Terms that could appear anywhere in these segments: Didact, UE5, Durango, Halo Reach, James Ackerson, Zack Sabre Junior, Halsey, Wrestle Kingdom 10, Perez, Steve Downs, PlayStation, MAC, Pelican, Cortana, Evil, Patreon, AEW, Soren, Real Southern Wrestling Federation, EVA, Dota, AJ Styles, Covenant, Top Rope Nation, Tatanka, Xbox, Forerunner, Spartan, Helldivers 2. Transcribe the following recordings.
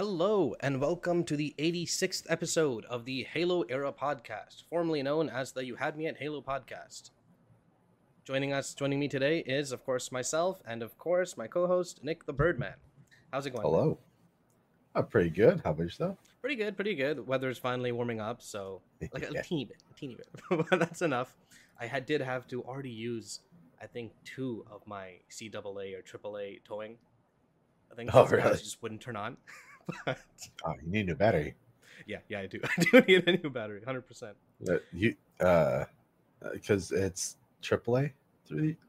Hello and welcome to the 86th episode of the Halo Era podcast, formerly known as the You Had Me at Halo podcast. Joining me today is, of course, myself and, of course, my co-host, Nick the Birdman. How's it going? Hello. I'm pretty good. How about yourself? Pretty good, pretty good. Weather's finally warming up, so like yeah. a teeny bit, but that's enough. I did have to already use, I think, two of my CAA or AAA towing. I think really? Just wouldn't turn on. But... Oh, you need a new battery. Yeah, I do. I do need a new battery, 100%. Because it's AAA?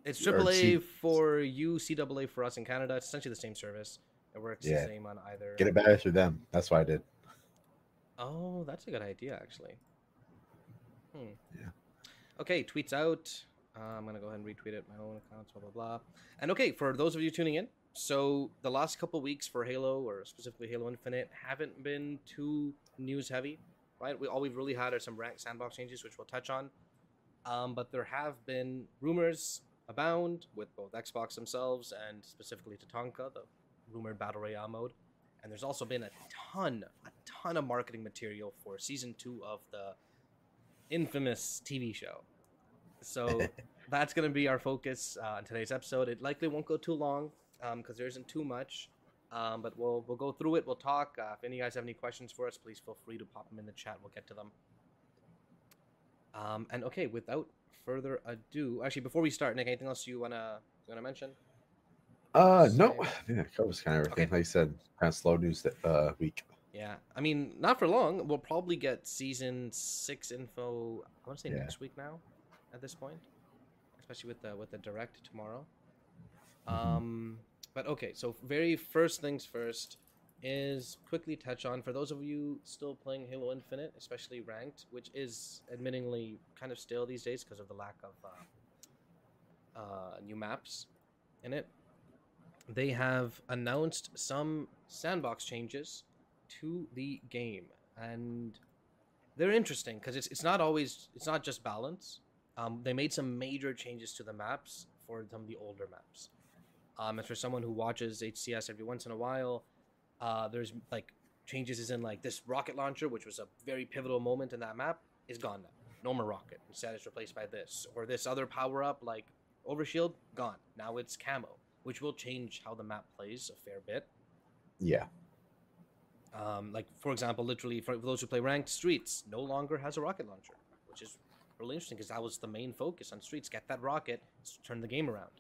It's AAA for you, CAA for us in Canada. It's essentially the same service. It works the same on either. Get a battery through them. That's what I did. Oh, that's a good idea, actually. Yeah. Okay, tweets out. I'm going to go ahead and retweet it. My own accounts, blah, blah, blah. And okay, for those of you tuning in, so the last couple weeks for Halo, or specifically Halo Infinite, haven't been too news heavy, right? All we've really had are some rank sandbox changes, which we'll touch on. But there have been rumors abound with both Xbox themselves and specifically Tatanka, the rumored Battle Royale mode. And there's also been a ton of marketing material for Season 2 of the infamous TV show. So that's going to be our focus on today's episode. It likely won't go too long, because there isn't too much, but we'll go through it. We'll talk. If any guys have any questions for us, please feel free to pop them in the chat. We'll get to them. And okay, without further ado, actually, before we start, Nick, anything else you wanna mention? No, I think that covers kind of everything. Okay. Like you said, kind of slow news that week. Yeah, I mean, not for long. We'll probably get Season 6 info. I want to say next week now, at this point, especially with the direct tomorrow. But okay, so very first things first is quickly touch on, for those of you still playing Halo Infinite, especially ranked, which is admittingly kind of stale these days because of the lack of new maps in it. They have announced some sandbox changes to the game, and they're interesting because it's not just balance. They made some major changes to the maps for some of the older maps. And for someone who watches HCS every once in a while, there's like changes in like this rocket launcher, which was a very pivotal moment in that map, is gone now. No more rocket. Instead, it's replaced by this. Or this other power-up like overshield, gone. Now it's camo, which will change how the map plays a fair bit. Yeah. Like, for example, literally, for those who play ranked, Streets no longer has a rocket launcher, which is really interesting because that was the main focus on Streets. Get that rocket, turn the game around.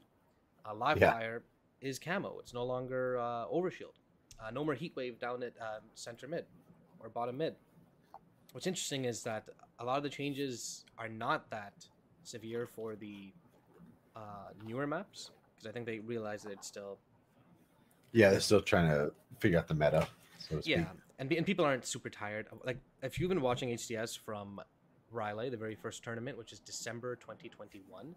Livefire is camo. It's no longer overshield. No more heatwave down at center mid or bottom mid. What's interesting is that a lot of the changes are not that severe for the newer maps, because I think they realize that it's still... Yeah, they're still trying to figure out the meta, so to speak. Yeah, and people aren't super tired. Like, if you've been watching HCS from Riley, the very first tournament, which is December 2021,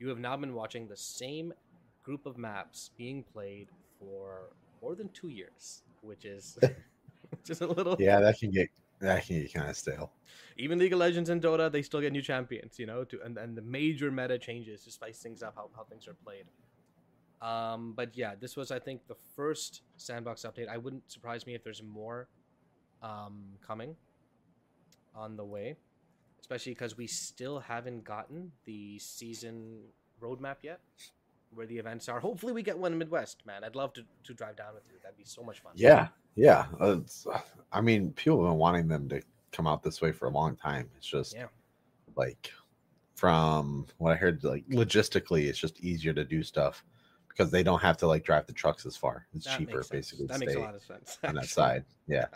you have now been watching the same group of maps being played for more than 2 years, which is just a little... Yeah, that can get kind of stale. Even League of Legends and Dota, they still get new champions, you know, and the major meta changes to spice things up, how things are played. But yeah, this was, I think, the first sandbox update. I wouldn't surprise me if there's more coming on the way, especially because we still haven't gotten the season roadmap yet, where the events are. Hopefully we get one in Midwest, man. I'd love to drive down with you. That'd be so much fun. Yeah. I mean, people have been wanting them to come out this way for a long time. It's just like, from what I heard, like logistically, it's just easier to do stuff because they don't have to like drive the trucks as far. It's that cheaper, basically. That makes a lot of sense. On that side. Yeah.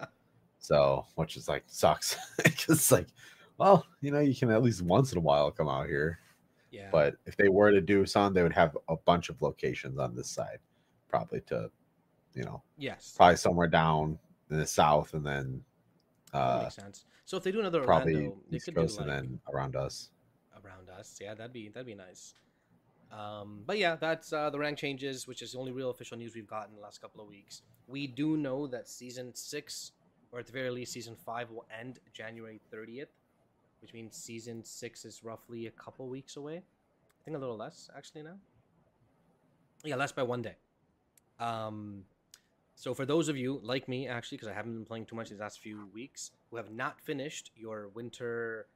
So, which is like, sucks. It's like, well, you know, you can at least once in a while come out here. Yeah. But if they were to do something, they would have a bunch of locations on this side, probably to, you know, probably somewhere down in the south, and then that makes sense. So if they do another Orlando, they could do like, and then around us. Yeah, that'd be nice. But yeah, that's the rank changes, which is the only real official news we've gotten the last couple of weeks. We do know that Season 6, or at the very least Season 5, will end January 30th. Which means Season 6 is roughly a couple weeks away. I think a little less, actually, now. Yeah, less by 1 day. So for those of you, like me, actually, because I haven't been playing too much these last few weeks, who have not finished your winter,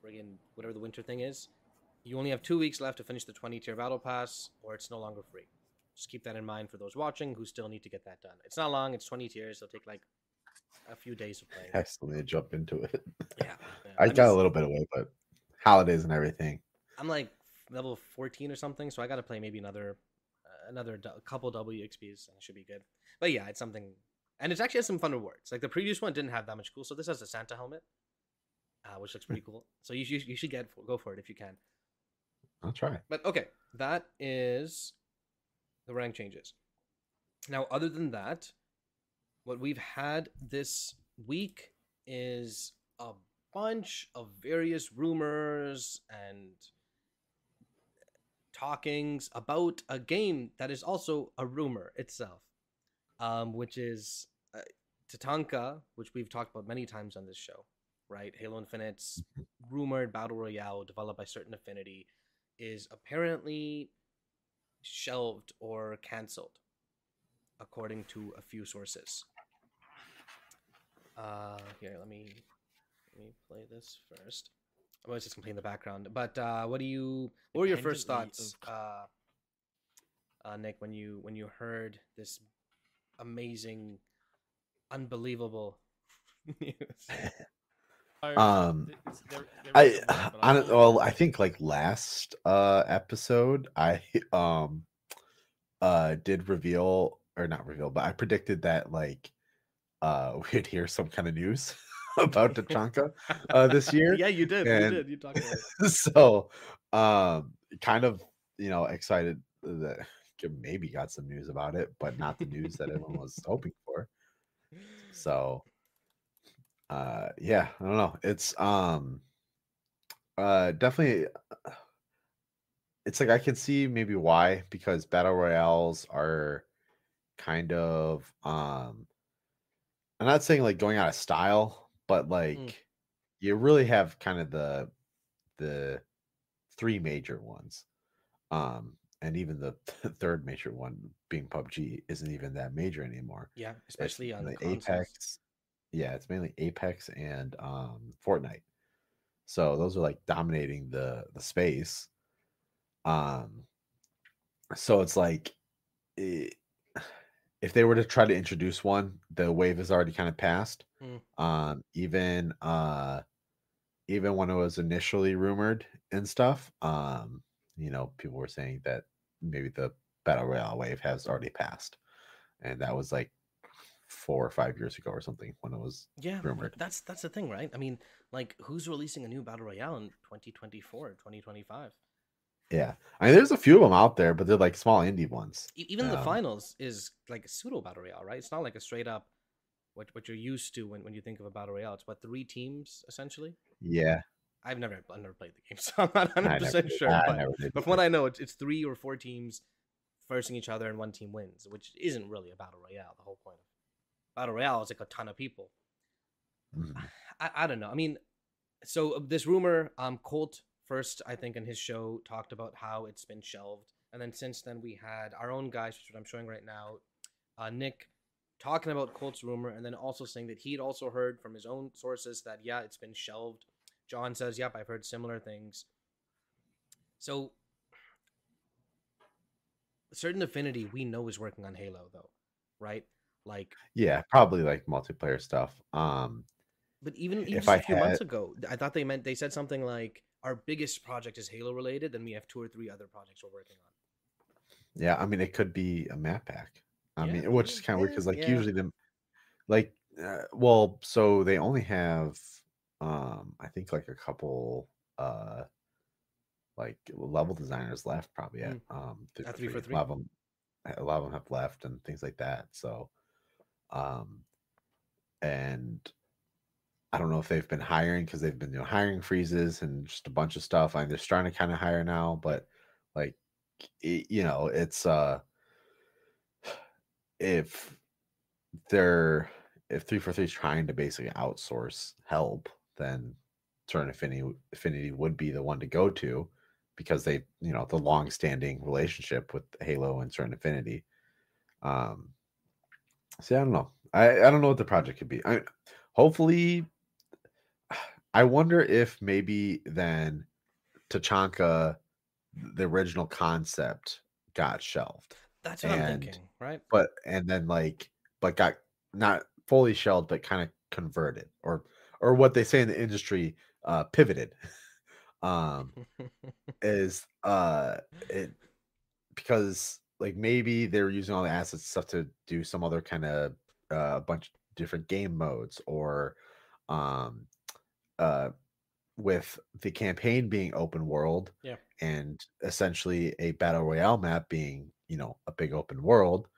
friggin' whatever the winter thing is, you only have 2 weeks left to finish the 20-tier battle pass, or it's no longer free. Just keep that in mind for those watching who still need to get that done. It's not long. It's 20 tiers. It'll take, like, a few days of playing. I still need to jump into it. Yeah. I got a little bit away, but holidays and everything. I'm, like, level 14 or something, so I got to play maybe another couple WXPs and it should be good. But yeah, it's something, and it actually has some fun rewards. Like the previous one didn't have that much cool, so this has a Santa helmet, which looks pretty cool. So you should go for it if you can. I'll try. But okay, that is the rank changes. Now, other than that, what we've had this week is a bunch of various rumors and talkings about a game that is also a rumor itself, which is Tatanka, which we've talked about many times on this show, right? Halo Infinite's rumored battle royale developed by Certain Affinity is apparently shelved or canceled, according to a few sources. Here, let me play this first. I'm always just complaining in the background, but what were your first thoughts, Nick, when you heard this amazing, unbelievable news? I think like last episode I did reveal, or not reveal, but I predicted that like we'd hear some kind of news about Tatanka this year. Yeah, you did. And you talked about it. So kind of, you know, excited that maybe got some news about it, but not the news that everyone was hoping for. So yeah, I don't know. It's definitely, it's like I can see maybe why, because battle royales are kind of I'm not saying like going out of style, but like you really have kind of the three major ones, and even the third major one being PUBG isn't even that major anymore. Yeah, especially on the Apex. Yeah, it's mainly Apex and Fortnite. So those are like dominating the space. So it's like if they were to try to introduce one, the wave has already kind of passed. Even when it was initially rumored and stuff, you know, people were saying that maybe the battle royale wave has already passed, and that was like 4 or 5 years ago or something when it was rumored. That's the thing, right? I mean, like, who's releasing a new battle royale in 2024 or 2025? Yeah, I mean, there's a few of them out there, but they're like small indie ones. Even the finals is like a pseudo battle royale, right? It's not like a straight up what you're used to when you think of a battle royale. It's what, 3 teams essentially. Yeah, I've never played the game, so I'm not 100% sure. But from what I know, it's 3 or 4 teams versing each other, and one team wins, which isn't really a battle royale. The whole point of battle royale is like a ton of people. I don't know. I mean, so this rumor, Colt first, I think, in his show, talked about how it's been shelved. And then since then, we had our own guys, which is what I'm showing right now, Nick, talking about Colt's rumor, and then also saying that he'd also heard from his own sources that, yeah, it's been shelved. John says, yep, I've heard similar things. So, a Certain Affinity, we know, is working on Halo, though, right? Like, yeah, probably like multiplayer stuff. But even just a few months ago, I thought they said something like, our biggest project is Halo related, then we have 2 or 3 other projects we're working on. Yeah, I mean, it could be a map pack. I mean, which is kind of weird, because like usually them, like, well, so they only have, I think like a couple, like level designers left probably at 343. A lot of them have left and things like that. So, and I don't know if they've been hiring, because they've been doing hiring freezes and just a bunch of stuff. I mean, they're starting to kind of hire now, but like, you know, it's if 343 is trying to basically outsource help, then Certain Affinity would be the one to go to, because they, you know, the long-standing relationship with Halo and Certain Affinity. See, I don't know. I don't know what the project could be. Hopefully, I wonder if maybe then Tatanka, the original concept, got shelved. That's what I'm thinking, right? But got not fully shelved, but kind of converted, or what they say in the industry, pivoted. Because like maybe they were using all the assets stuff to do some other kind of bunch of different game modes, or with the campaign being open world, yeah, and essentially a battle royale map being, you know, a big open world,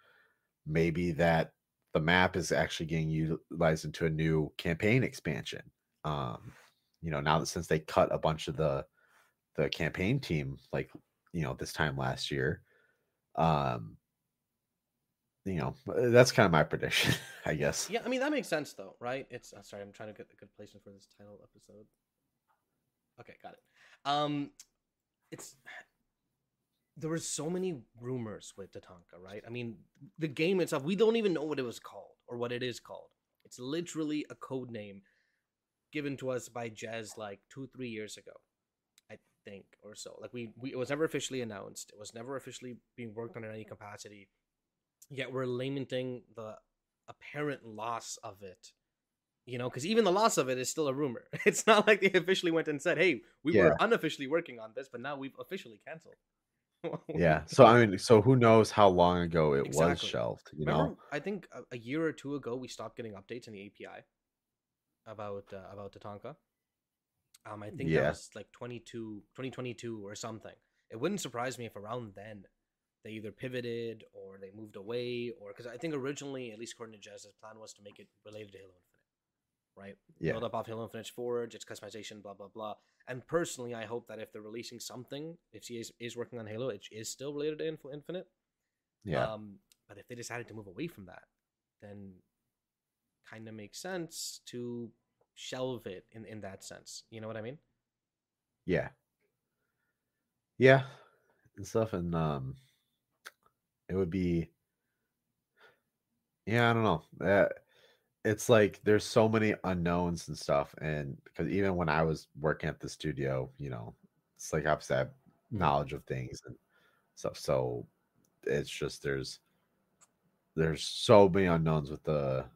maybe that the map is actually getting utilized into a new campaign expansion. You know, now that since they cut a bunch of the campaign team, like, you know, this time last year, you know, that's kind of my prediction, I guess. Yeah, I mean, that makes sense though, right? It's sorry, I'm trying to get a good placement for this title episode. Okay, got it. It's there were so many rumors with Tatanka, right? I mean, the game itself, we don't even know what it was called or what it is called. It's literally a code name given to us by Jez like 2-3 years ago, I think, or so. Like it was never officially announced. It was never officially being worked on in any capacity. Yet we're lamenting the apparent loss of it, you know, because even the loss of it is still a rumor. It's not like they officially went and said, "Hey, we were unofficially working on this, but now we've officially canceled." Yeah. So I mean, so who knows how long ago it was shelved? You know, I think a year or two ago we stopped getting updates in the API about Tatanka. I think that was like 2022 or something. It wouldn't surprise me if around then they either pivoted or they moved away, or because I think originally, at least according to Jez's plan, was to make it related to Halo Infinite, right? Yeah. Build up off Halo Infinite Forge, its customization, blah blah blah. And personally, I hope that if they're releasing something, if she is working on Halo, it is still related to Infinite. Yeah. But if they decided to move away from that, then kind of makes sense to shelve it in that sense. You know what I mean? Yeah. Yeah. And stuff. And it would be, yeah, I don't know. It's like there's so many unknowns and stuff. And because even when I was working at the studio, you know, it's like obviously I have knowledge of things and stuff. So it's just there's so many unknowns with the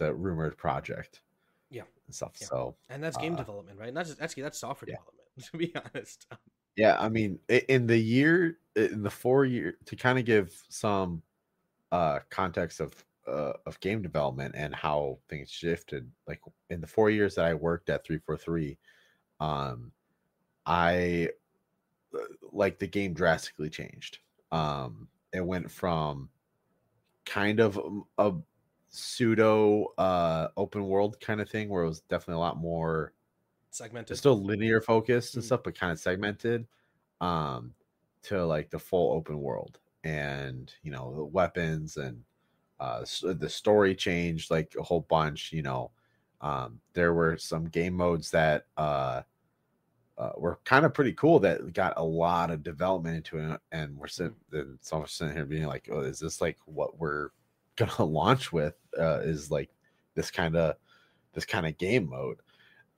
rumored project, yeah, and stuff. Yeah. So, and that's game development, right? Not just actually, that's software development. To be honest. Yeah, I mean, in the 4 year to kind of give some context of game development and how things shifted. Like in the 4 years that I worked at 343, I like the game drastically changed. It went from kind of a pseudo open world kind of thing where it was definitely a lot more segmented, still linear focused and stuff, but kind of segmented, to like the full open world. And you know, the weapons and the story changed like a whole bunch, you know. There were some game modes that were kind of pretty cool that got a lot of development into it, and we're sitting here being like, oh, is this like what we're gonna launch with, is like this kind of game mode?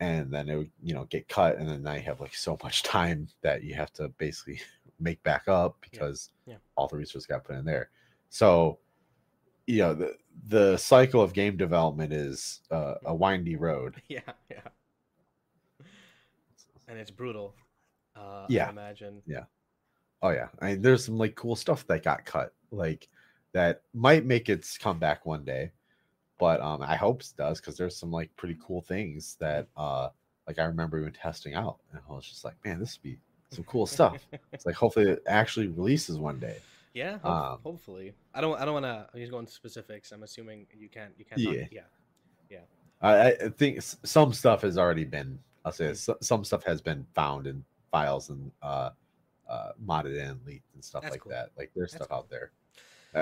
And then it would, you know, get cut, and then now you have like so much time that you have to basically make back up because all the resources got put in there. So, you know, the cycle of game development is a windy road. Yeah. And it's brutal. I imagine. Yeah. Oh yeah. I mean, there's some like cool stuff that got cut, like that might make its comeback one day. But I hope it does, because there's some like pretty cool things that like I remember even testing out, and I was just like, man, this would be some cool stuff. It's like hopefully it actually releases one day. Yeah, hopefully. I don't want to. I'm just going to specifics. I'm assuming you can't. Yeah. Yeah. I think some stuff has already been. I'll say some stuff has been found in files and modded and leaked and stuff. That's like cool. That. Like there's That's stuff cool. out there.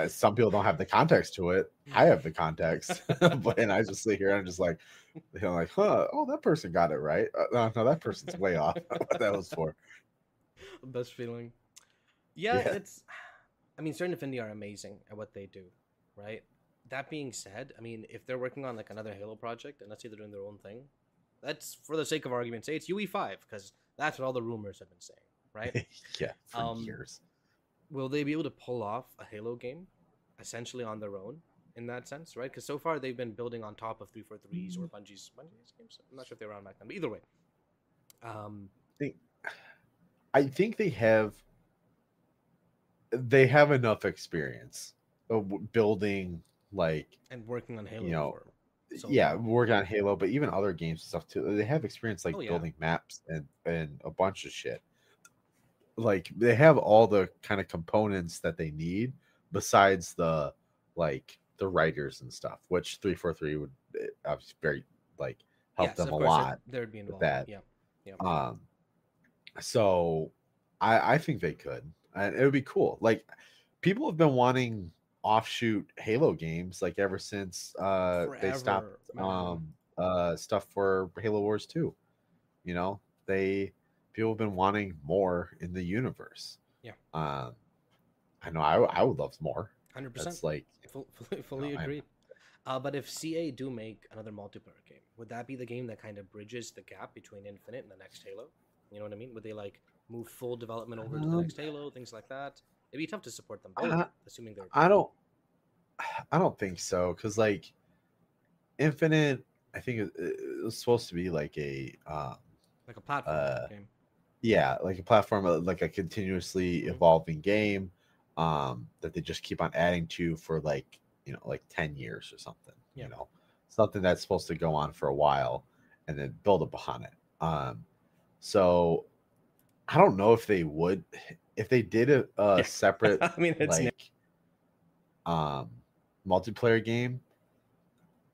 Some people don't have the context to it. I have the context, and I just sit here and I'm just like, you know, like, huh? Oh, that person got it right. No, that person's way off. What that was for. Best feeling. Yeah, it's. I mean, Certain Affinity are amazing at what they do, right? That being said, I mean, if they're working on like another Halo project, and let's say they're doing their own thing, let's, for the sake of argument, say it's UE5, because that's what all the rumors have been saying, right? Yeah, for years. Will they be able to pull off a Halo game, essentially on their own, in that sense, right? Because so far they've been building on top of 343's or Bungie's games. I'm not sure if they were on back then, but either way. I think they have enough experience of building, like, and working on Halo, you know, so yeah, working on Halo, but even other games and stuff too. They have experience, like, building maps and a bunch of shit. Like, they have all the kind of components that they need, besides the, like, the writers and stuff, which 343 would obviously very, like, help them a lot. There would be involved with that. Yeah. So I think they could, and it would be cool. Like, people have been wanting offshoot Halo games, like, ever since they stopped stuff for Halo Wars 2. You know, people have been wanting more in the universe. Yeah. I know I would love more. 100%. That's like fully agreed. But if CA do make another multiplayer game, would that be the game that kind of bridges the gap between Infinite and the next Halo? You know what I mean? Would they, like, move full development over to the next Halo, things like that? It'd be tough to support them both, assuming they're. I don't think so, because, like, Infinite, I think it was supposed to be like a platform game. Yeah, like a platform, like a continuously evolving game, that they just keep on adding to for, like, you know, like 10 years or something. Yeah. You know, something that's supposed to go on for a while and then build up upon it. So I don't know if they would, if they did a separate I mean, it's like multiplayer game.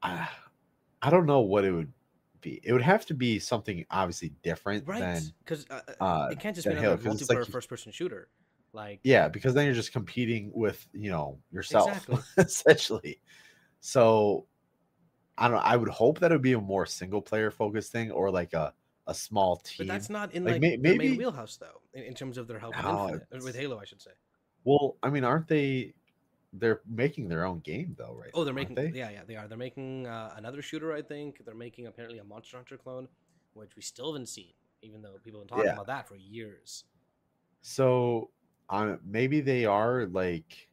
I don't know what it would be. It would have to be something obviously different, right? Than because it can't just be another multiplayer, like, first-person shooter. Like, yeah, because then you're just competing with, you know, yourself, exactly. Essentially. So I don't know. I would hope that it would be a more single-player focused thing, or like a small team. But that's not in, like, maybe the main wheelhouse, though, in terms of their help with Halo, I should say. Well, I mean, aren't they? They're making their own game, though, right? Oh, they're making. They? Yeah, they are. They're making another shooter, I think. They're making, apparently, a Monster Hunter clone, which we still haven't seen, even though people have been talking about that for years. So maybe they are, like,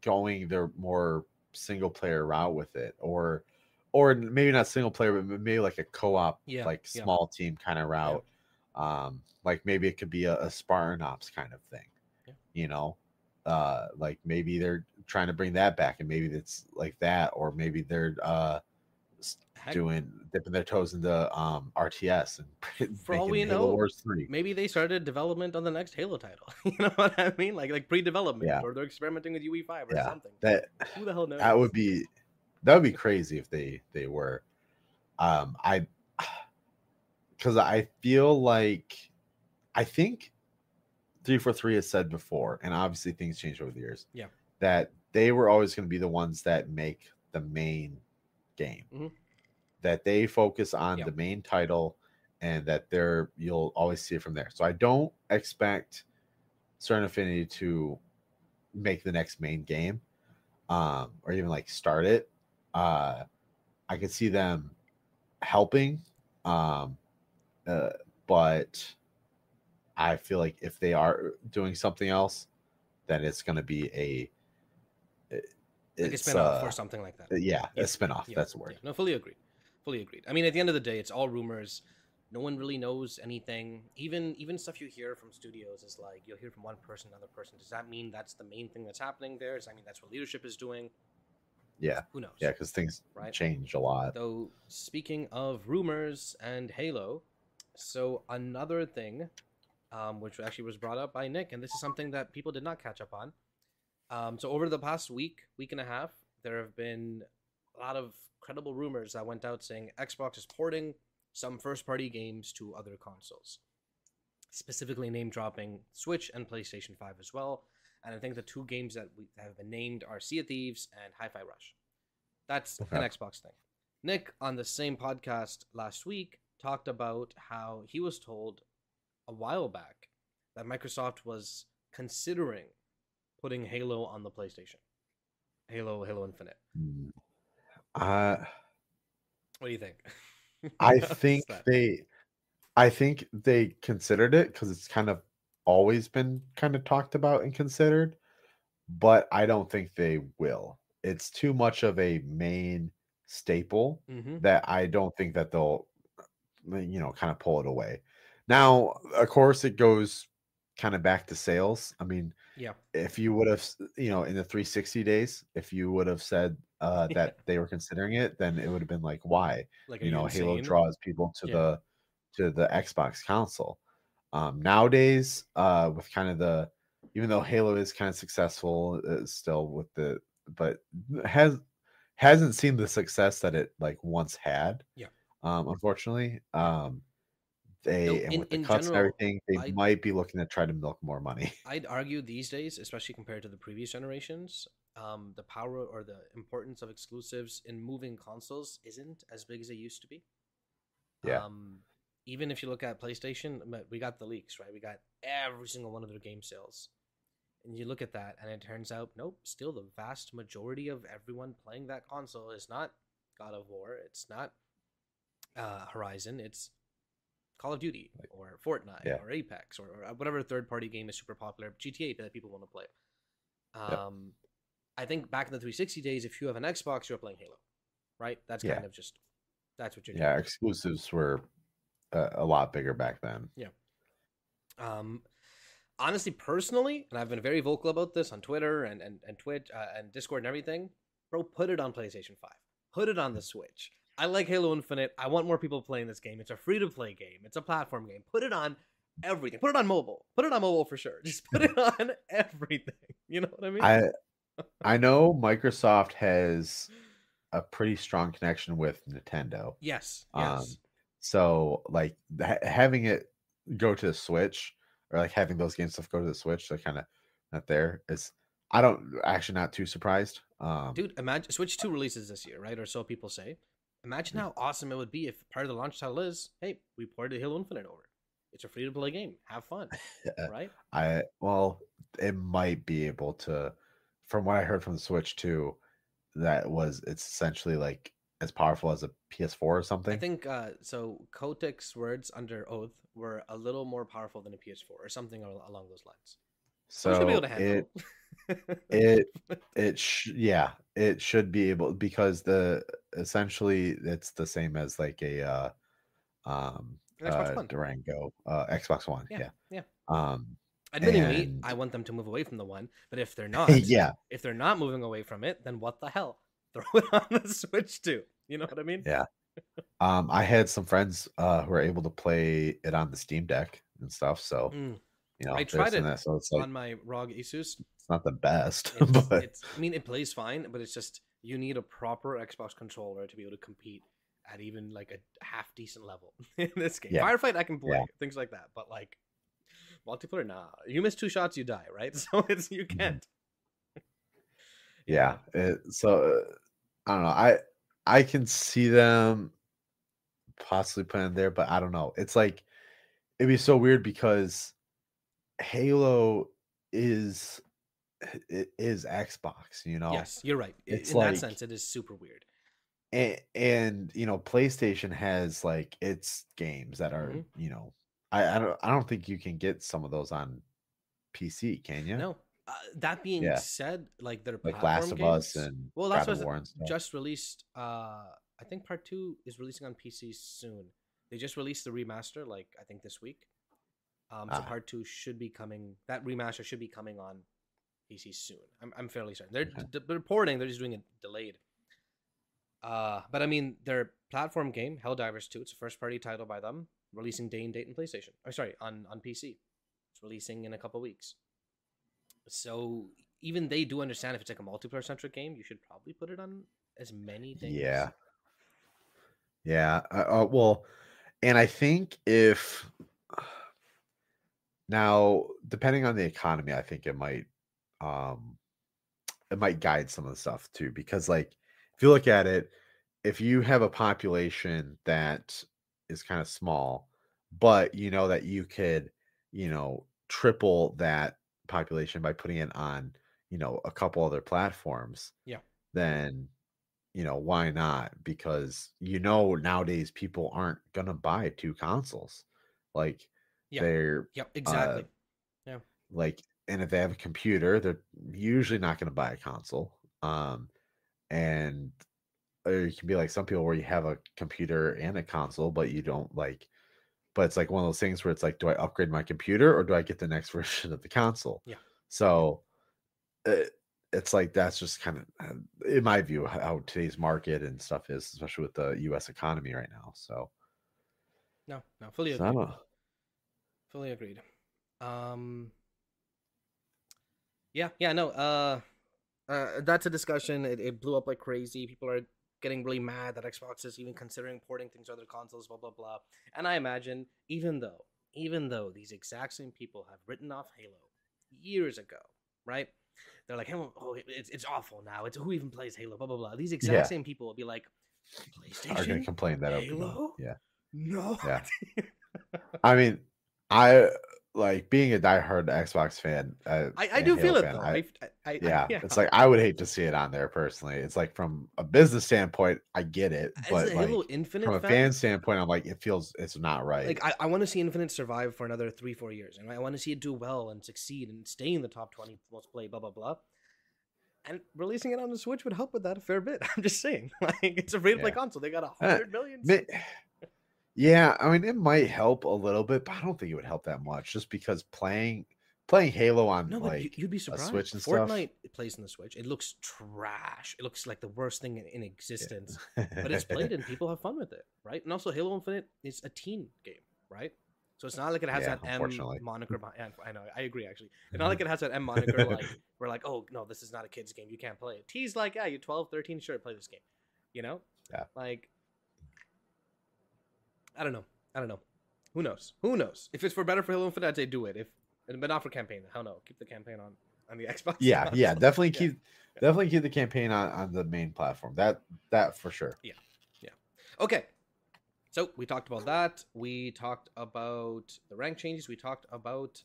going their more single-player route with it, or maybe not single player, but maybe like a co-op, like small team kind of route. Yeah. Like, maybe it could be a Spartan Ops kind of thing, you know, like, maybe they're trying to bring that back, and maybe it's like that, or maybe they're dipping their toes into RTS and for all we Halo know, Wars 3. Maybe they started development on the next Halo title. You know what I mean? Like pre-development, or they're experimenting with UE5 or something. Who the hell knows? That would be crazy if they were. Because I feel like, I think 343 has said before, and obviously things change over the years, that they were always going to be the ones that make the main game, that they focus on the main title, and that you'll always see it from there. So I don't expect Certain Affinity to make the next main game, or even, like, start it. I could see them helping, but I feel like if they are doing something else, then it's going to be like a spinoff or something like that. Yeah, a spinoff. Yeah. That's the word. Yeah. No, fully agreed. I mean, at the end of the day, it's all rumors. No one really knows anything. Even stuff you hear from studios is, like, you'll hear from one person, another person. Does that mean that's the main thing that's happening there? Does that mean that's what leadership is doing? Yeah. Who knows? Yeah, because things change a lot. So, speaking of rumors and Halo, so another thing, which actually was brought up by Nick, and this is something that people did not catch up on. So over the past week and a half, there have been a lot of credible rumors that went out saying Xbox is porting some first-party games to other consoles, specifically name-dropping Switch and PlayStation 5 as well. And I think the two games that have been named are Sea of Thieves and Hi-Fi Rush. That's an Xbox thing. Nick, on the same podcast last week, talked about how he was told a while back that Microsoft was considering putting Halo on the PlayStation? Halo Infinite. What do you think? I think they considered it because it's kind of always been kind of talked about and considered, but I don't think they will. It's too much of a main staple that I don't think that they'll, you know, kind of pull it away. Now, of course, it goes kind of back to sales. I mean, yeah, if you would have, you know, in the 360 days, if you would have said that they were considering it, then it would have been like, why? Like, you know, Halo draws people to the Xbox console. Nowadays, with kind of the, even though Halo is kind of successful still with the, but hasn't seen the success that it like once had. Yeah. Unfortunately, with the cuts general, and everything, they might be looking to try to milk more money. I'd argue these days, especially compared to the previous generations, the power or the importance of exclusives in moving consoles isn't as big as it used to be. Yeah. Even if you look at PlayStation, we got the leaks, right? We got every single one of their game sales. And you look at that, and it turns out, nope, still the vast majority of everyone playing that console is not God of War. It's not Horizon. It's Call of Duty or Fortnite or Apex or whatever third-party game is super popular, GTA that people want to play. I think back in the 360 days, if you have an Xbox, you're playing Halo, right? That's kind of just, that's what you're doing. Yeah, exclusives were a lot bigger back then. Yeah. Honestly, personally, and I've been very vocal about this on Twitter and Twitch and Discord and everything, bro, put it on PlayStation 5. Put it on the Switch. I like Halo Infinite. I want more people playing this game. It's a free-to-play game. It's a platform game. Put it on everything. Put it on mobile. Put it on mobile for sure. Just put it on everything. You know what I mean? I know Microsoft has a pretty strong connection with Nintendo. Yes. So, like, having it go to the Switch, or like having those game stuff go to the Switch, they're kind of not there. I'm not too surprised. Dude, imagine Switch 2 releases this year, right? Or so people say. Imagine how awesome it would be if part of the launch title is, hey, we ported Halo Infinite over. It's a free-to-play game. Have fun, right? Well, it might be able to, from what I heard from the Switch 2, it's essentially like as powerful as a PS4 or something. I think so Kotick's words under oath were a little more powerful than a PS4 or something along those lines. So should be able to handle it should be able, because essentially it's the same as like a Xbox One. Durango Xbox One. Admittedly, I want them to move away from the one, but if they're not if they're not moving away from it, then what the hell? Throw it on the Switch too. You know what I mean? Yeah. I had some friends who were able to play it on the Steam Deck and stuff. So, you know, I tried it on my ROG Asus. It's not the best. It plays fine, but it's just you need a proper Xbox controller to be able to compete at even like a half decent level in this game. Yeah. Firefight, I can play things like that, but like multiplayer, nah. You miss two shots, you die, right? So you can't. Yeah, I don't know. I can see them possibly putting it there, but I don't know. It's like it'd be so weird because Halo is Xbox, you know. Yes, you're right. In that sense, it is super weird. And you know, PlayStation has like its games that are you know, I don't think you can get some of those on PC, can you? No. That being said, like their like platform Last of Us and Last of Us just released. I think Part 2 is releasing on PC soon. They just released the remaster, like I think this week. So Part 2 should be coming. That remaster should be coming on PC soon. I'm fairly certain. They're porting. They're just doing it delayed. But I mean, their platform game, Helldivers 2, it's a first-party title by them, releasing day and date in PlayStation. On PC. It's releasing in a couple weeks. So even they do understand if it's like a multiplayer centric game, you should probably put it on as many things. Well, and I think if now, depending on the economy, I think it might guide some of the stuff too, because like if you look at it, if you have a population that is kind of small, but you know that you could, you know, triple that population by putting it on, you know, a couple other platforms, yeah, then, you know, why not? Because, you know, nowadays people aren't gonna buy two consoles. Like, yeah, they're, yep, exactly, yeah, like, and if they have a computer, they're usually not going to buy a console. And or you can be like some people where you have a computer and a console, but you don't like, but it's like one of those things where it's like, do I upgrade my computer or do I get the next version of the console? Yeah. So it's like, that's just kind of, in my view, how today's market and stuff is, especially with the US economy right now. So no, fully agreed. That's a discussion. It blew up like crazy. People are getting really mad that Xbox is even considering porting things to other consoles, blah, blah, blah. And I imagine even though these exact same people have written off Halo years ago, right? They're like, oh, it's awful now. It's who even plays Halo, blah, blah, blah. These exact same people will be like, PlayStation are going to complain that Halo? Yeah. No. Yeah. I mean, I... like being a diehard Xbox fan, I do Halo feel it though. Yeah, it's like I would hate to see it on there personally. It's like from a business standpoint, I get it, but like, Halo Infinite from a fan standpoint, I'm like it's not right. Like I want to see Infinite survive for another 3-4 years, and I want to see it do well and succeed and stay in the top 20 most played, blah blah blah. And releasing it on the Switch would help with that a fair bit. I'm just saying, like it's a free-to-play console. They got 100 million. Yeah, I mean, it might help a little bit, but I don't think it would help that much. Just because playing Halo on you'd be surprised. A Switch and Fortnite stuff. It plays on the Switch. It looks trash. It looks like the worst thing in existence. Yeah. But it's played and people have fun with it, right? And also, Halo Infinite is a teen game, right? So it's not like it has that M moniker. I know, I agree. Actually, it's not like it has that M moniker. Like we're like, oh no, this is not a kid's game. You can't play it. T's like, yeah, you're 12, 13, sure, play this game. You know, yeah, like. I don't know. Who knows? If it's for better for Halo Infinite, I'd say do it. But not for campaign. Hell no. Keep the campaign on the Xbox. Yeah, console. Yeah. Definitely keep the campaign on the main platform. That for sure. Yeah. Okay. So we talked about that. We talked about the rank changes. We talked about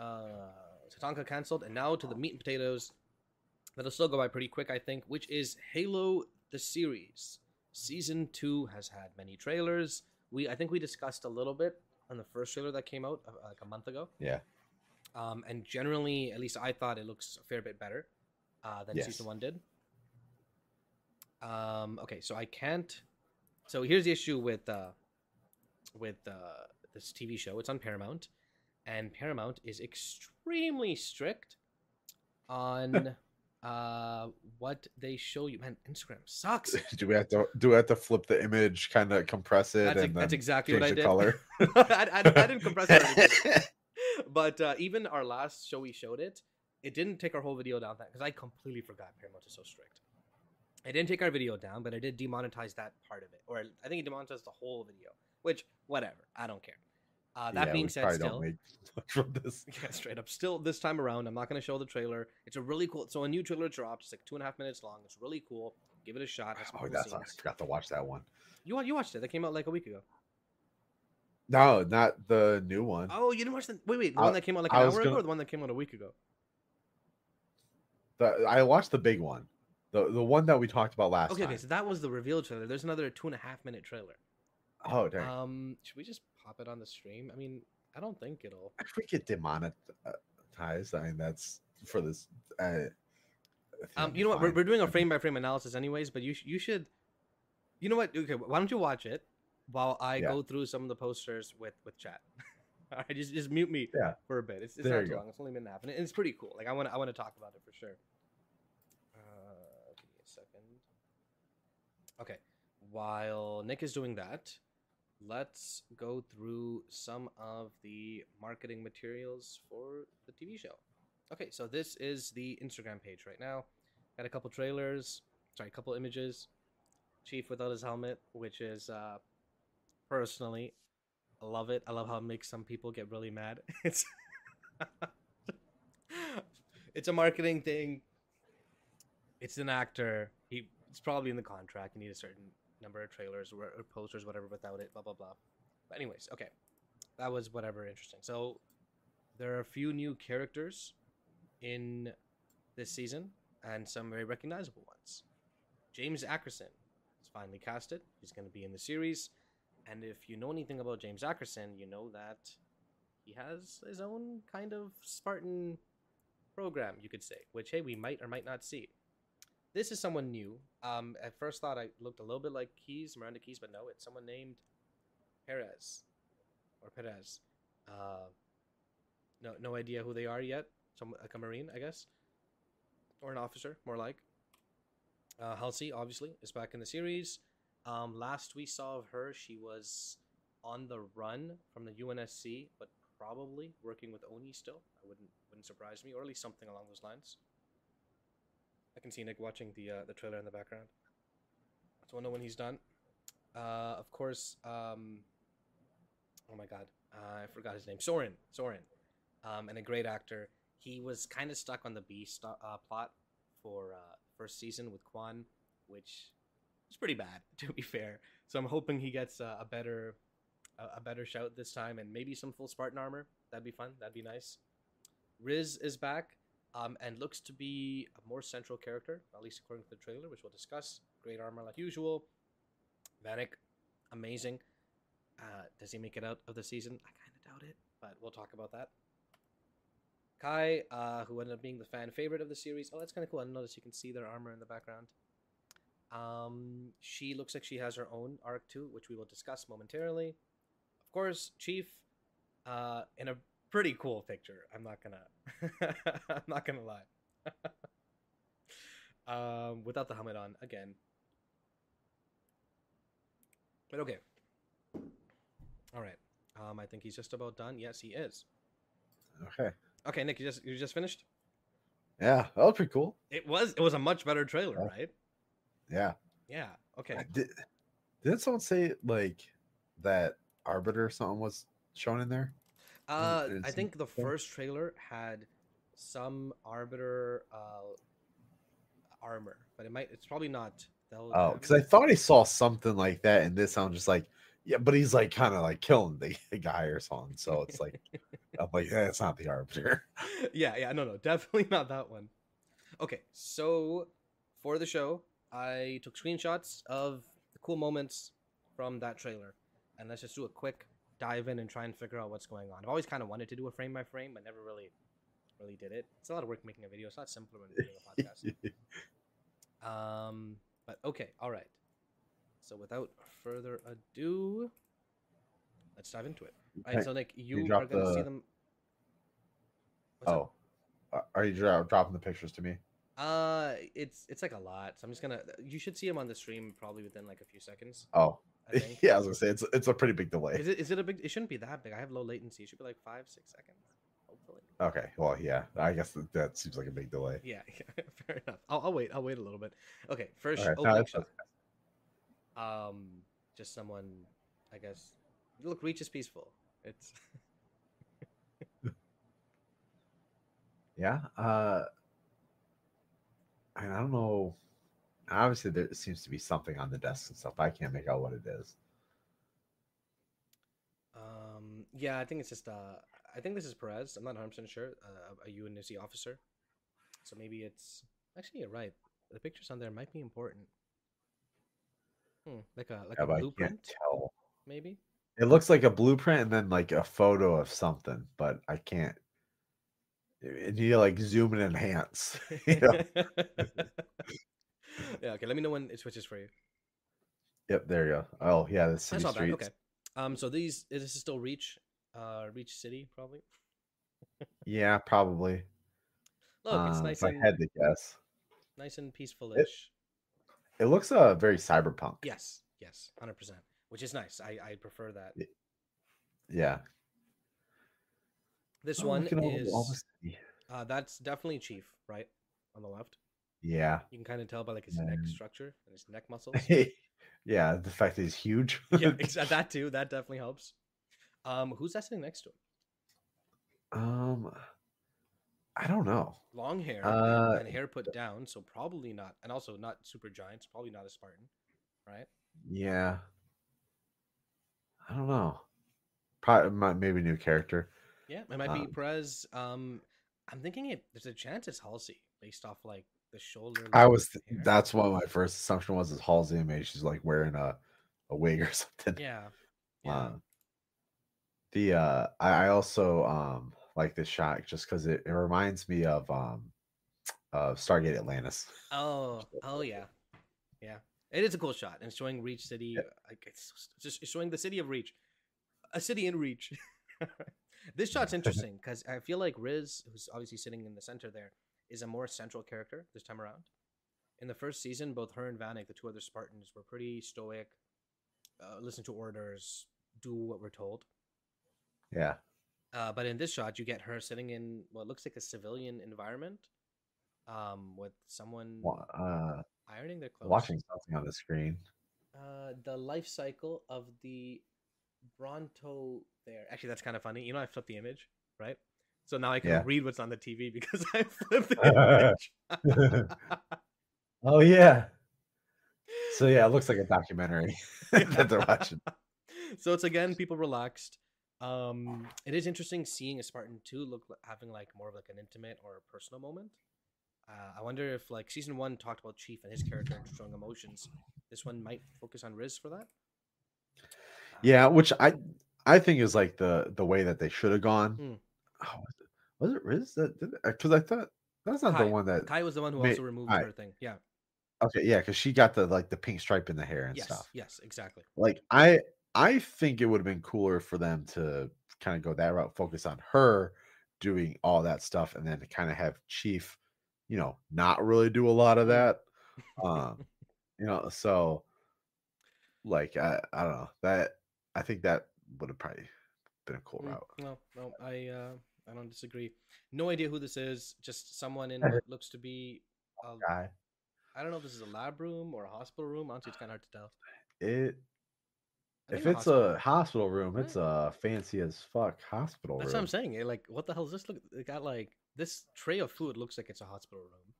Tatanka canceled, and now to the meat and potatoes. That'll still go by pretty quick, I think. Which is Halo the series. Season 2 has had many trailers. I think we discussed a little bit on the first trailer that came out like a month ago. Yeah. And generally, at least I thought it looks a fair bit better than Season 1 did. Okay, so I can't... So here's the issue with this TV show. It's on Paramount. And Paramount is extremely strict on... what they show you, man. Instagram sucks. do we have to flip the image, kind of compress it? That's exactly what I did. Color? I didn't compress it, but even our last show we showed it. It didn't take our whole video down because I completely forgot Paramount is so strict. I didn't take our video down, but I did demonetize that part of it, or I think it demonetized the whole video. Which, whatever, I don't care. That being said, still, from this. Yeah, straight up, still this time around, I'm not going to show the trailer. It's a really cool. So a new trailer dropped. It's like 2.5 minutes long. It's really cool. Give it a shot. I forgot to watch that one. You watched it? That came out like a week ago. No, not the new one. Oh, you didn't watch the wait. The one that came out like an hour ago, or the one that came out a week ago. I watched the big one, the one that we talked about last time. Okay, so that was the reveal trailer. There's another 2.5 minute trailer. Oh dang. Should we just pop it on the stream? I mean, I don't think it'll. I think it demonetized. I mean, that's for this. You know what? We're doing a frame by frame analysis, anyways. But you should. You know what? Okay, why don't you watch it while I go through some of the posters with chat? All right, just mute me for a bit. It's not too long. It's only been half, and it's pretty cool. Like I want to talk about it for sure. Give me a second. Okay, while Nick is doing that. Let's go through some of the marketing materials for the TV show. Okay, so this is the Instagram page right now. Got a couple trailers. Sorry, a couple images. Chief without his helmet, which is, personally, I love it. I love how it makes some people get really mad. It's a marketing thing. It's an actor. It's probably in the contract. You need a certain... number of trailers or posters, whatever, without it, blah blah blah. But anyways, okay, that was interesting. So there are a few new characters in this season, and some very recognizable ones. James Ackerson is finally casted. He's going to be in the series. And if you know anything about James Ackerson, you know that he has his own kind of Spartan program, you could say, which, hey, we might or might not see. This is someone new. At first thought, I looked a little bit like Keys, Miranda Keys, but no, it's someone named Perez. Or Perez. No idea who they are yet. Some, like a Marine, I guess. Or an officer, more like. Halsey, obviously, is back in the series. Last we saw of her, she was on the run from the UNSC, but probably working with Oni still. I wouldn't surprise me, or at least something along those lines. I can see Nick watching the trailer in the background, so we'll know when he's done. Of course, oh my god, I forgot his name. Soren, and a great actor. He was kind of stuck on the B plot for first season with Kwan, which is pretty bad, to be fair. So I'm hoping he gets a better shout this time, and maybe some full Spartan armor. That'd be fun. That'd be nice. Riz is back. And looks to be a more central character, at least according to the trailer, which we'll discuss. Great armor like usual. Vannak, amazing. Does he make it out of the season? I kind of doubt it, but we'll talk about that. Kai, who ended up being the fan favorite of the series. Oh, that's kind of cool. I didn't notice you can see their armor in the background. She looks like she has her own arc too, which we will discuss momentarily. Of course, Chief, in a pretty cool picture. I'm not gonna lie. Without the helmet on again. But okay. All right. I think he's just about done. Yes, he is. Okay. Okay, Nick, you just finished? Yeah, that was pretty cool. It was a much better trailer, yeah. Right? Yeah. Yeah. Okay. Didn't someone say like that Arbiter or something was shown in there? I think the first trailer had some Arbiter armor, but it's probably not. Oh, because I thought I saw something like that in this. I'm just like, yeah, but he's like kind of like killing the guy or something. So it's like, I'm like, yeah, it's not the Arbiter. Yeah, no, definitely not that one. Okay, so for the show, I took screenshots of the cool moments from that trailer, and let's just do a quick dive in and try and figure out what's going on. I've always kind of wanted to do a frame by frame, but never really did it. It's a lot of work making a video. It's not simpler when doing a podcast. But okay, all right. So without further ado, let's dive into it. All right, so Nick, you are going to see them. Are you dropping the pictures to me? It's like a lot. So I'm just gonna. You should see them on the stream probably within like a few seconds. Oh. I think. Yeah, I was gonna say it's a pretty big delay. Is it a big? It shouldn't be that big. I have low latency. It should be like 5-6 seconds, hopefully. Okay. Well, yeah. I guess that seems like a big delay. Yeah. Fair enough. I'll wait a little bit. Okay. First right, opening shot. Just someone. I guess. Look, Reach is peaceful. It's. Yeah. I don't know. Obviously, there seems to be something on the desk and stuff. I can't make out what it is. Yeah, I think it's just. I think this is Perez. I'm not 100% sure. A UNSC officer. So maybe it's. Actually, you're right. The pictures on there might be important. Like a blueprint. I can't tell. Maybe. It looks like a blueprint and then like a photo of something, but I can't. You need to like zoom and enhance. You know? Yeah, okay, let me know when it switches for you. Yep, there you go. Oh, yeah, the city streets. Okay. So this is still Reach City, probably? Yeah, probably. Look, it's nice and... I had to guess. Nice and peaceful-ish. It looks very cyberpunk. Yes, 100%, which is nice. I prefer that. Yeah. This one is... that's definitely Chief, right? On the left. Yeah, you can kind of tell by like his neck structure and his neck muscles. Yeah, the fact that he's huge. Yeah, exactly. That too. That definitely helps. Who's that sitting next to him? I don't know. Long hair and hair put down, so probably not, and also not super giants. Probably not a Spartan, right? Yeah, I don't know. Probably maybe a new character. Yeah, it might be Perez. I'm thinking there's a chance it's Halsey based off like the shoulder. That's what my first assumption was, is Halsey, and maybe she's like wearing a wig or something. Yeah. I also like this shot just because it reminds me of Stargate Atlantis. Oh yeah, yeah. It is a cool shot, and it's showing Reach City. Yeah. Like it's just showing the city of Reach, a city in Reach. This shot's interesting because I feel like Riz, who's obviously sitting in the center there, is a more central character this time around. In the first season, both her and Vannak, the two other Spartans, were pretty stoic, listen to orders, do what we're told. Yeah. But in this shot, you get her sitting in what looks like a civilian environment, with someone ironing their clothes. Watching something on the screen. The life cycle of the Bronto there. Actually, that's kind of funny. You know, I flipped the image, right? So now I can read what's on the TV because I flipped the image. Oh, yeah. So, yeah, it looks like a documentary that they're watching. So it's, again, people relaxed. It is interesting seeing a Spartan 2 having like more of like an intimate or a personal moment. I wonder if like season 1 talked about Chief and his character and showing emotions. This one might focus on Riz for that. Yeah, which I think is like the way that they should have gone. Oh, was it Riz that did it? Because I thought that's not Kai. The one that Kai was the one who also removed her thing. Yeah. Okay, yeah, because she got the like the pink stripe in the hair and stuff. Yes, exactly. Like I think it would have been cooler for them to kind of go that route, focus on her doing all that stuff, and then to kind of have Chief, you know, not really do a lot of that. You know, so like I don't know, that I think that would have probably been a cool route. No, I don't disagree. No idea who this is. Just someone in what looks to be a guy. I don't know if this is a lab room or a hospital room. Honestly, it's kind of hard to tell. If it's a hospital room, it's a fancy as fuck hospital room. That's what I'm saying. Like, what the hell is this? Look, it got like this tray of food looks like it's a hospital room.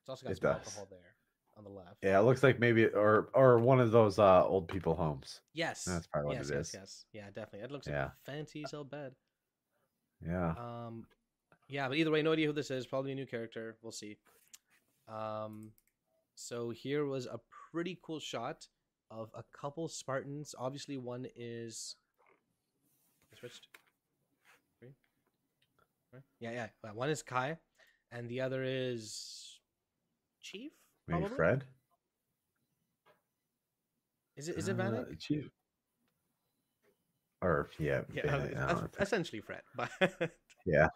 It's also got some alcohol there on the left. Yeah, it looks like maybe or one of those old people homes. Yes, that's probably what it is. Yes, yeah, definitely. It looks like a fancy as hell bed. Yeah. Yeah, but either way, no idea who this is. Probably a new character. We'll see. So here was a pretty cool shot of a couple Spartans. Obviously, one is switched. Yeah. One is Kai, and the other is Chief. Maybe probably? Fred. Is it Vannak? Chief. Or Vannak, essentially Fred. But yeah.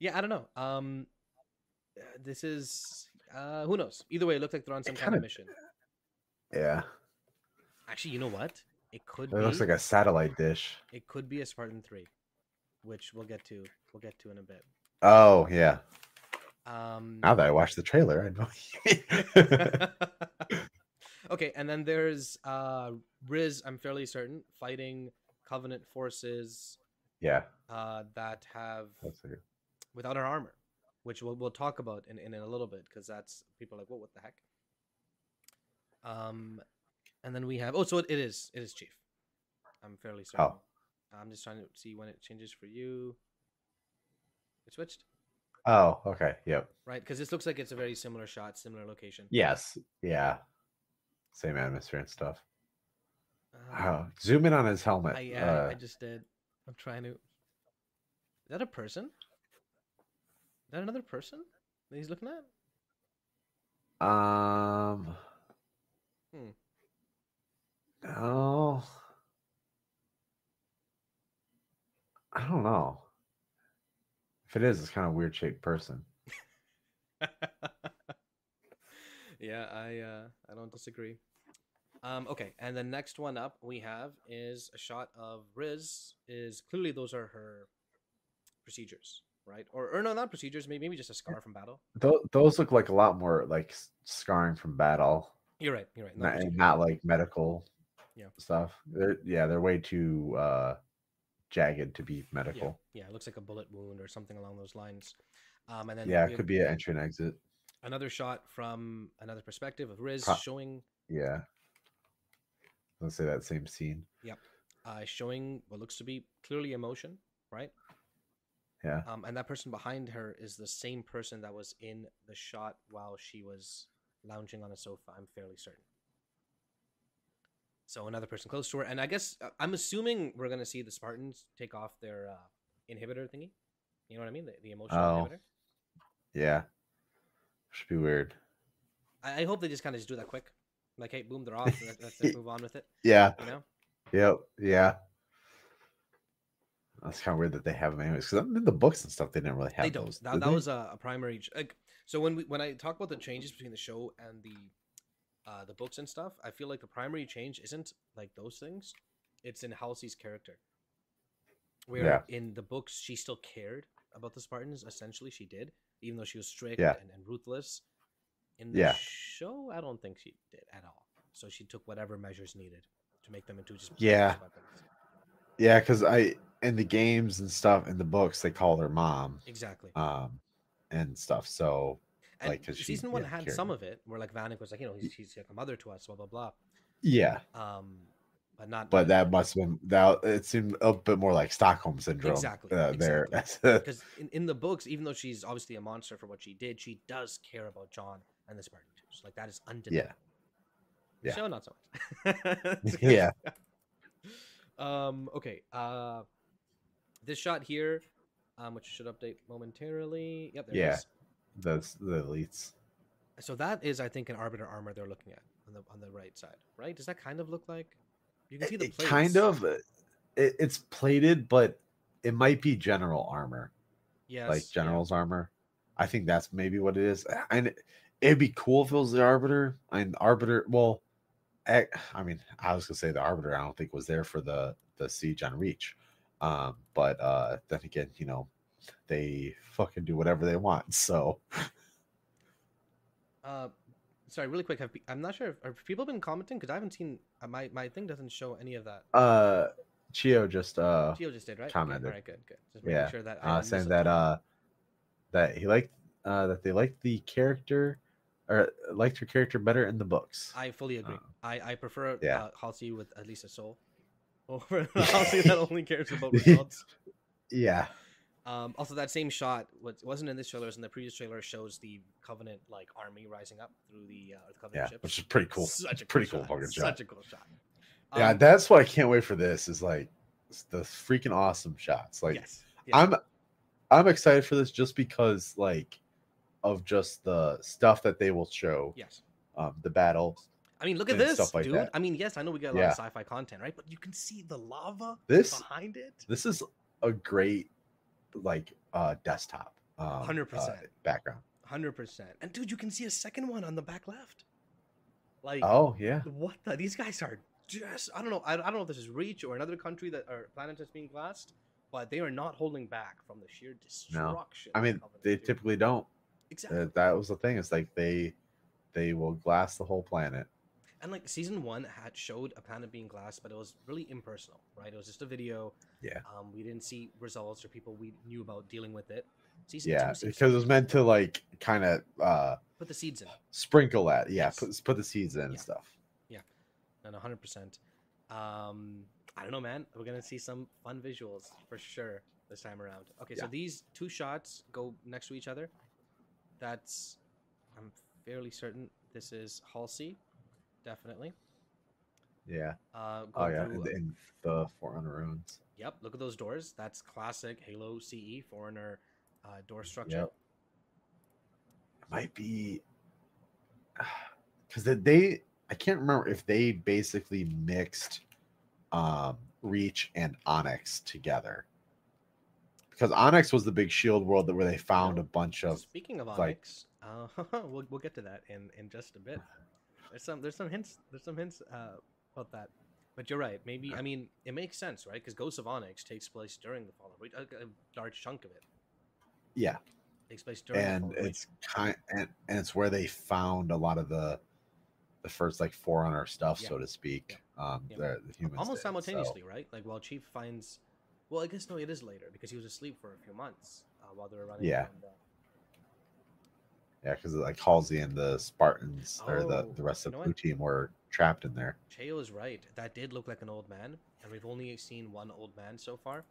Yeah, I don't know. This is who knows. Either way, it looks like they're on some kind of mission. Yeah. Actually, you know what? It looks like a satellite dish. It could be a Spartan 3, which we'll get to in a bit. Oh yeah. Now that I watched the trailer, I know. Okay, and then there's Riz. I'm fairly certain fighting Covenant forces. Yeah. That have without her armor, which we'll talk about in a little bit, because that's people are like, what the heck. And then we have so it is Chief. I'm fairly certain. Oh. I'm just trying to see when it changes for you. It switched. Oh, okay. Yep. Right, because this looks like it's a very similar shot, similar location. Yes. Yeah. Same atmosphere and stuff. Zoom in on his helmet. I just did. I'm trying to. Is that a person? Is that another person that he's looking at? No. I don't know. If it is, it's kind of a weird shaped person. Yeah, I don't disagree. Okay, and the next one up we have is a shot of Riz. Is clearly those are her procedures, right? Or no, not procedures. Maybe just a scar from battle. Those look like a lot more like scarring from battle. You're right. Not like medical stuff. They're way too jagged to be medical. Yeah, it looks like a bullet wound or something along those lines. And then it could be an entry and exit. Another shot from another perspective of Riz showing. Yeah. Let's say that same scene. Yep. Showing what looks to be clearly emotion, right? Yeah. And that person behind her is the same person that was in the shot while she was lounging on a sofa, I'm fairly certain. So another person close to her. And I guess I'm assuming we're going to see the Spartans take off their inhibitor thingy. You know what I mean? The emotional inhibitor. Yeah. Should be weird. I hope they just kind of just do that quick. Like, hey, boom, they're off. Let's move on with it. Yeah. You know? Yep. Yeah. That's kind of weird that they have them anyways. Because in the books and stuff, they didn't really have they don't. Those. That was a primary. Like, so when I talk about the changes between the show and the books and stuff, I feel like the primary change isn't like those things. It's in Halsey's character. Where in the books, she still cared about the Spartans. Essentially, she did. Even though she was strict and ruthless. In the show, I don't think she did at all. So she took whatever measures needed to make them into just weapons. Yeah, because in the games and stuff, in the books, they call her mom. Exactly. And stuff. So, and like, season one had some of it where, like, Vannak was like, you know, he's like a mother to us, blah, blah, blah. Yeah. But not. But that must have been, it seemed a bit more like Stockholm Syndrome. Exactly. There. Because in the books, even though she's obviously a monster for what she did, she does care about John. And the Spartan 2. So, like, that is undeniable. Yeah. So not so much. Yeah. Okay. This shot here, which should update momentarily. Yep. There it is. That's the elites. So that is, I think, an Arbiter armor they're looking at on the right side. Right? Does that kind of look like? You can see the plates. Kind of. It's plated, but it might be general armor. Yes. Like general's armor. I think that's maybe what it is. And it'd be cool if it was the Arbiter. And Arbiter, well, I mean, I was going to say the Arbiter, I don't think was there for the siege on Reach. But then again, you know, they fucking do whatever they want. So. Sorry, really quick. I'm not sure. Have people been commenting? Because I haven't seen. My thing doesn't show any of that. Chio just did, right? Commented. Okay, all right, good. Just making sure that. Saying that. That he liked that they liked the character or liked her character better in the books. I fully agree. I prefer Halsey with at least a soul over Halsey that only cares about results. Yeah. Also, that same shot wasn't in this trailer, it was in the previous trailer. Shows the Covenant like army rising up through the Covenant ship, which is pretty cool. Such a cool shot. Yeah, that's why I can't wait for this. Is like the freaking awesome shots. Like I'm excited for this just because, like, of just the stuff that they will show. Yes. The battles. I mean, look at this, stuff like dude. That. I mean, yes, I know we got a lot of sci-fi content, right? But you can see the lava behind it. This is a great, like, desktop. 100%. Background. 100%. And, dude, you can see a second one on the back left. Like, oh, yeah. What the? These guys are just, I don't know. I don't know if this is Reach or another country that or planet that's being glassed. But they are not holding back from the sheer destruction. No. I mean, they typically don't. Exactly. That was the thing. It's like they will glass the whole planet. And like season one had showed a planet being glassed, but it was really impersonal, right? It was just a video. Yeah. We didn't see results or people we knew about dealing with it. Season two, because it was meant to like kind of put the seeds in. Sprinkle that. Yeah. Yes. Put the seeds in and stuff. Yeah. And 100%. I don't know, man. We're going to see some fun visuals for sure this time around. Okay, so these two shots go next to each other. That's, I'm fairly certain, this is Halsey, definitely. Yeah. In the Forerunner ruins. Yep, look at those doors. That's classic Halo CE Forerunner door structure. Yep. It might be... Because I can't remember if they basically mixed... Reach and Onyx together, because Onyx was the big shield world where they found a bunch of. Speaking of Onyx, like, we'll get to that in just a bit. There's some hints about that, but you're right. Maybe I mean it makes sense, right? Because Ghosts of Onyx takes place during the fall of Reach, a large chunk of it. Yeah, takes place during. And it's kind and it's where they found a lot of the first like Forerunner stuff, so to speak. The humans almost simultaneously, right? Like while Chief finds, well, I guess no, it is later because he was asleep for a few months while they were running. Yeah, around, yeah, because like Halsey and the Spartans or the rest of the blue team were trapped in there. Chao is right. That did look like an old man, and we've only seen one old man so far,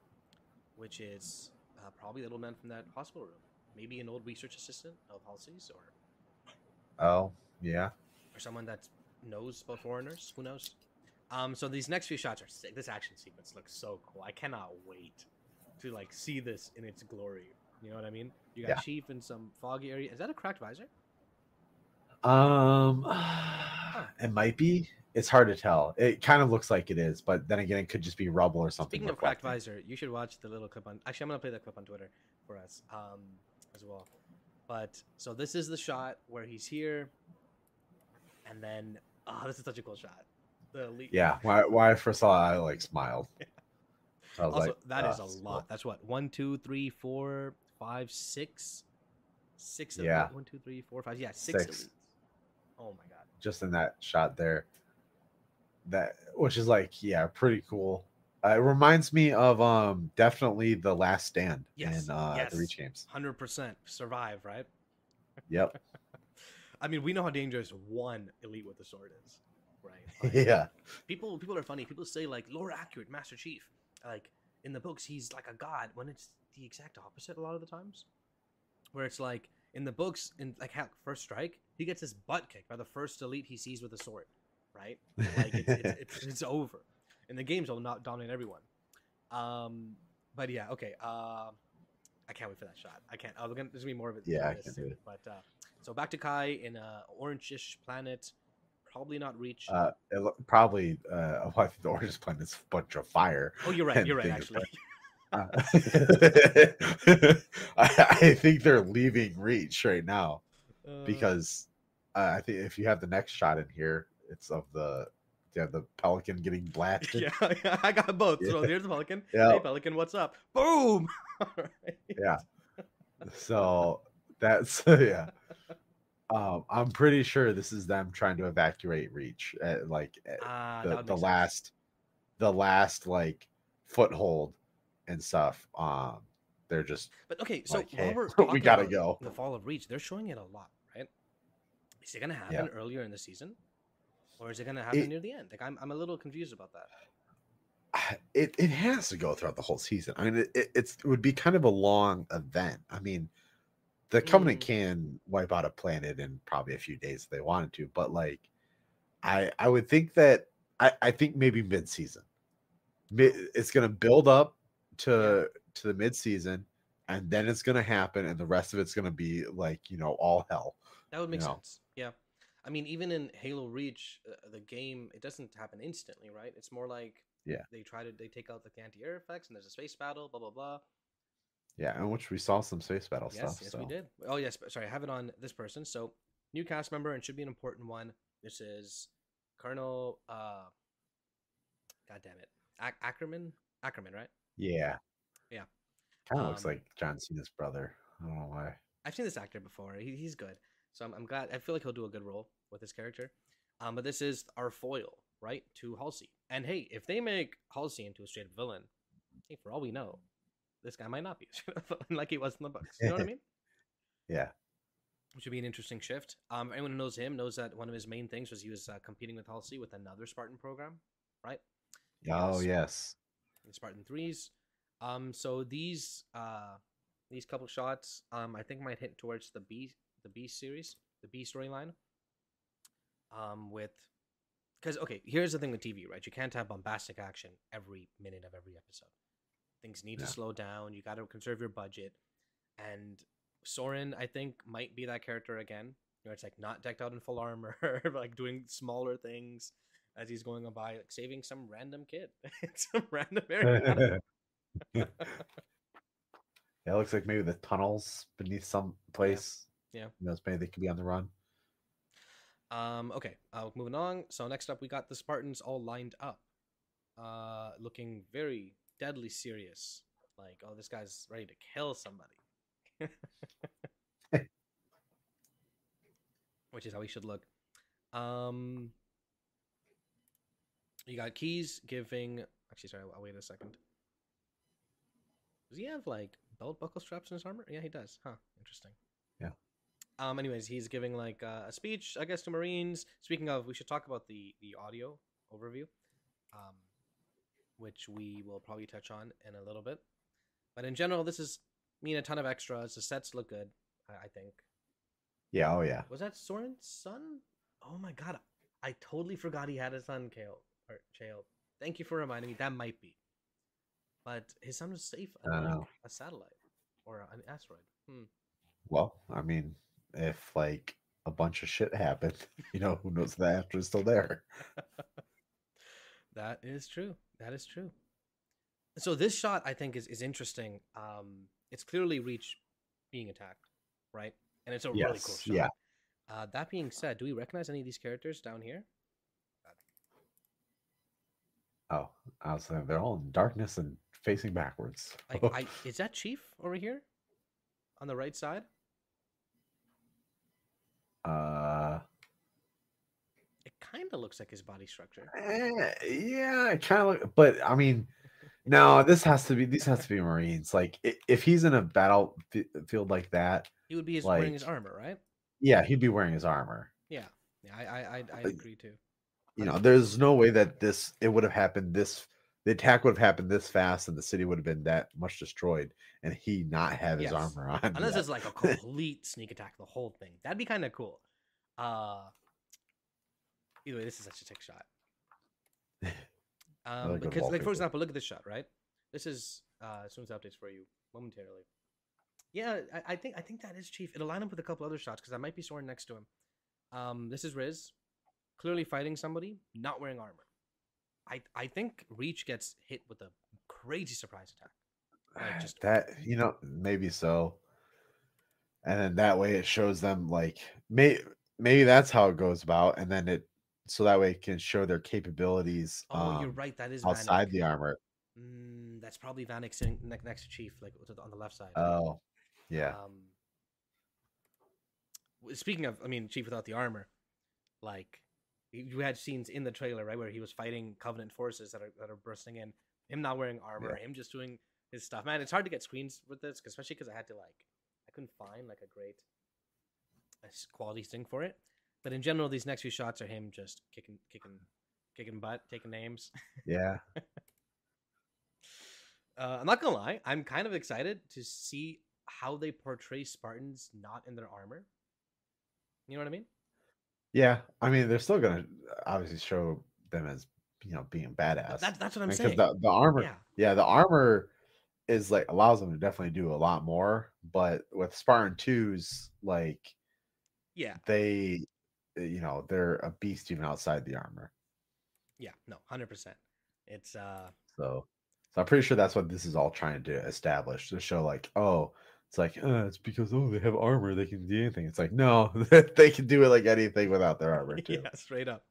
which is probably little man from that hospital room. Maybe an old research assistant of Halsey's, or... Oh, yeah. Or someone that knows about foreigners. Who knows? So these next few shots are sick. This action sequence looks so cool. I cannot wait to, like, see this in its glory. You know what I mean? You got Chief in some foggy area. Is that a cracked visor? It might be. It's hard to tell. It kind of looks like it is, but then again, it could just be rubble or something. Speaking of cracked visor, you should watch the little clip on... Actually, I'm going to play that clip on Twitter for us as well. But, so this is the shot where he's here. And then, oh, this is such a cool shot. The elite. Yeah, when I first saw it, I, like, smiled. I was also, like, that is a lot. Cool. That's what? 1, 2, 3, 4, 5, 6? 6 elite. Yeah. 1, 2, 3, 4, 5. Yeah, 6 elite. Oh, my God. Just in that shot there. That, which is like, yeah, pretty cool. It reminds me of definitely The Last Stand in the Reach games. 100% survive, right? Yep. I mean, we know how dangerous one elite with the sword is, right? Like, yeah. People are funny. People say, like, lore accurate, Master Chief. Like, in the books, he's like a god, when it's the exact opposite a lot of the times. Where it's like, in the books, in like First Strike, he gets his butt kicked by the first elite he sees with a sword. Right, like it's over, and the games will not dominate everyone. But yeah, okay. I can't wait for that shot. I can't. There's gonna be more of it. Yeah, I can do it. But so back to Kai in a orange-ish planet, probably not Reach. Probably the orange planet's a bunch of fire. Oh, you're right. You're right. Actually, I think they're leaving Reach right now because I think if you have the next shot in here. It's of the Pelican getting blasted. Yeah, I got both. Yeah. So here's the Pelican. Yeah. Hey, Pelican, what's up? Boom! All right. Yeah. So that's, yeah. I'm pretty sure this is them trying to evacuate Reach. At the last like, foothold and stuff. They're just, but okay, so like, hey, we got to go. The fall of Reach, they're showing it a lot, right? Is it going to happen earlier in the season? Or is it going to happen near the end? Like, I'm a little confused about that. It has to go throughout the whole season. I mean, it would be kind of a long event. I mean, the Covenant can wipe out a planet in probably a few days if they wanted to. But, like, I would think that I think maybe mid-season. It's going to build up to the mid-season, and then it's going to happen, and the rest of it's going to be, like, you know, all hell. That would make sense. Yeah. I mean, even in Halo Reach, the game, it doesn't happen instantly, right? It's more like they take out the anti-air effects, and there's a space battle, blah, blah, blah. Yeah, in which we saw some space battle stuff. Yes, so. We did. Oh, yes. Sorry, I have it on this person. So, new cast member, and should be an important one. This is Colonel, God damn it, Ackerman? Ackerman, right? Yeah. Yeah. Kind of looks like John Cena's brother. I don't know why. I've seen this actor before. He's good. So I'm glad. I feel like he'll do a good role with his character. But this is our foil, right, to Halsey. And hey, if they make Halsey into a straight up villain, hey, for all we know, this guy might not be a straight up villain like he was in the books. You know what I mean? Yeah. Which would be an interesting shift. Anyone who knows him knows that one of his main things was he was competing with Halsey with another Spartan program, right? Oh, yes. The Spartan 3s. So these couple shots, I think might hit towards the B. The B series, the B storyline, because okay, here's the thing with TV, right? You can't have bombastic action every minute of every episode. Things need to slow down. You got to conserve your budget, and Soren, I think, might be that character again. You know, it's like not decked out in full armor, but like doing smaller things as he's going by, like saving some random kid, some random area. It looks like maybe the tunnels beneath some place. Yeah, maybe they could be on the run. Okay, moving on. So next up, we got the Spartans all lined up, looking very deadly serious. Like, oh, this guy's ready to kill somebody, which is how he should look. You got Keys giving. Actually, sorry, I'll wait a second. Does he have like belt buckle straps in his armor? Yeah, he does. Huh, interesting. Yeah. Anyways, he's giving like a speech, I guess, to Marines. Speaking of, we should talk about the audio overview, which we will probably touch on in a little bit. But in general, this is mean a ton of extras. The sets look good, I think. Yeah. Oh yeah. Was that Soren's son? Oh my god, I totally forgot he had a son, Kale or Chael. Thank you for reminding me. That might be. But his son was safe on a satellite or an asteroid. Hmm. Well, I mean, if like a bunch of shit happened, you know, who knows if the asteroid's still there. That is true. That is true. So this shot, I think, is interesting. It's clearly Reach being attacked, right? And it's a really cool shot. Yeah. That being said, do we recognize any of these characters down here? Oh, I was saying they're all in darkness and facing backwards. Is that Chief over here on the right side? It kind of looks like his body structure. Yeah, it kind of looks, but I mean, no, this has to be. These has to be Marines. Like if he's in a battlefield like that, he would be wearing his armor, right? Yeah, he'd be wearing his armor. Yeah, I agree too. You know, there's no way that it would have happened this. The attack would have happened this fast, and the city would have been that much destroyed, and he not have his armor on. Unless it's like a complete sneak attack, the whole thing. That'd be kind of cool. Either way, this is such a sick shot. Because, like, for example, look at this shot, right? This is as soon as updates for you momentarily. Yeah, I think that is Chief. It'll line up with a couple other shots because I might be Soren next to him. This is Riz, clearly fighting somebody, not wearing armor. I think Reach gets hit with a crazy surprise attack. Like just that, you know, maybe so. And then that way it shows them like maybe that's how it goes about, and then so that way it can show their capabilities. Oh, you're right. That is outside Vannak. The armor. That's probably Vannak sitting next to Chief, like on the left side. Oh. Yeah. Speaking of, I mean, Chief without the armor, like you had scenes in the trailer, right, where he was fighting Covenant forces that are bursting in. Him not wearing armor, him just doing his stuff. Man, it's hard to get screens with this, especially because I had to I couldn't find like a great quality thing for it. But in general, these next few shots are him just kicking butt, taking names. Yeah. I'm not gonna lie, I'm kind of excited to see how they portray Spartans not in their armor. You know what I mean? Yeah, I mean, they're still gonna obviously show them as, you know, being badass. That's what I'm saying. The armor, the armor is like allows them to definitely do a lot more. But with Spartan 2's, like, they, you know, they're a beast even outside the armor. Yeah, no, 100%. It's so I'm pretty sure that's what this is all trying to establish, to show like, oh. It's like, it's because, oh, they have armor. They can do anything. It's like, no, they can do it like anything without their armor, too. Yeah, straight up.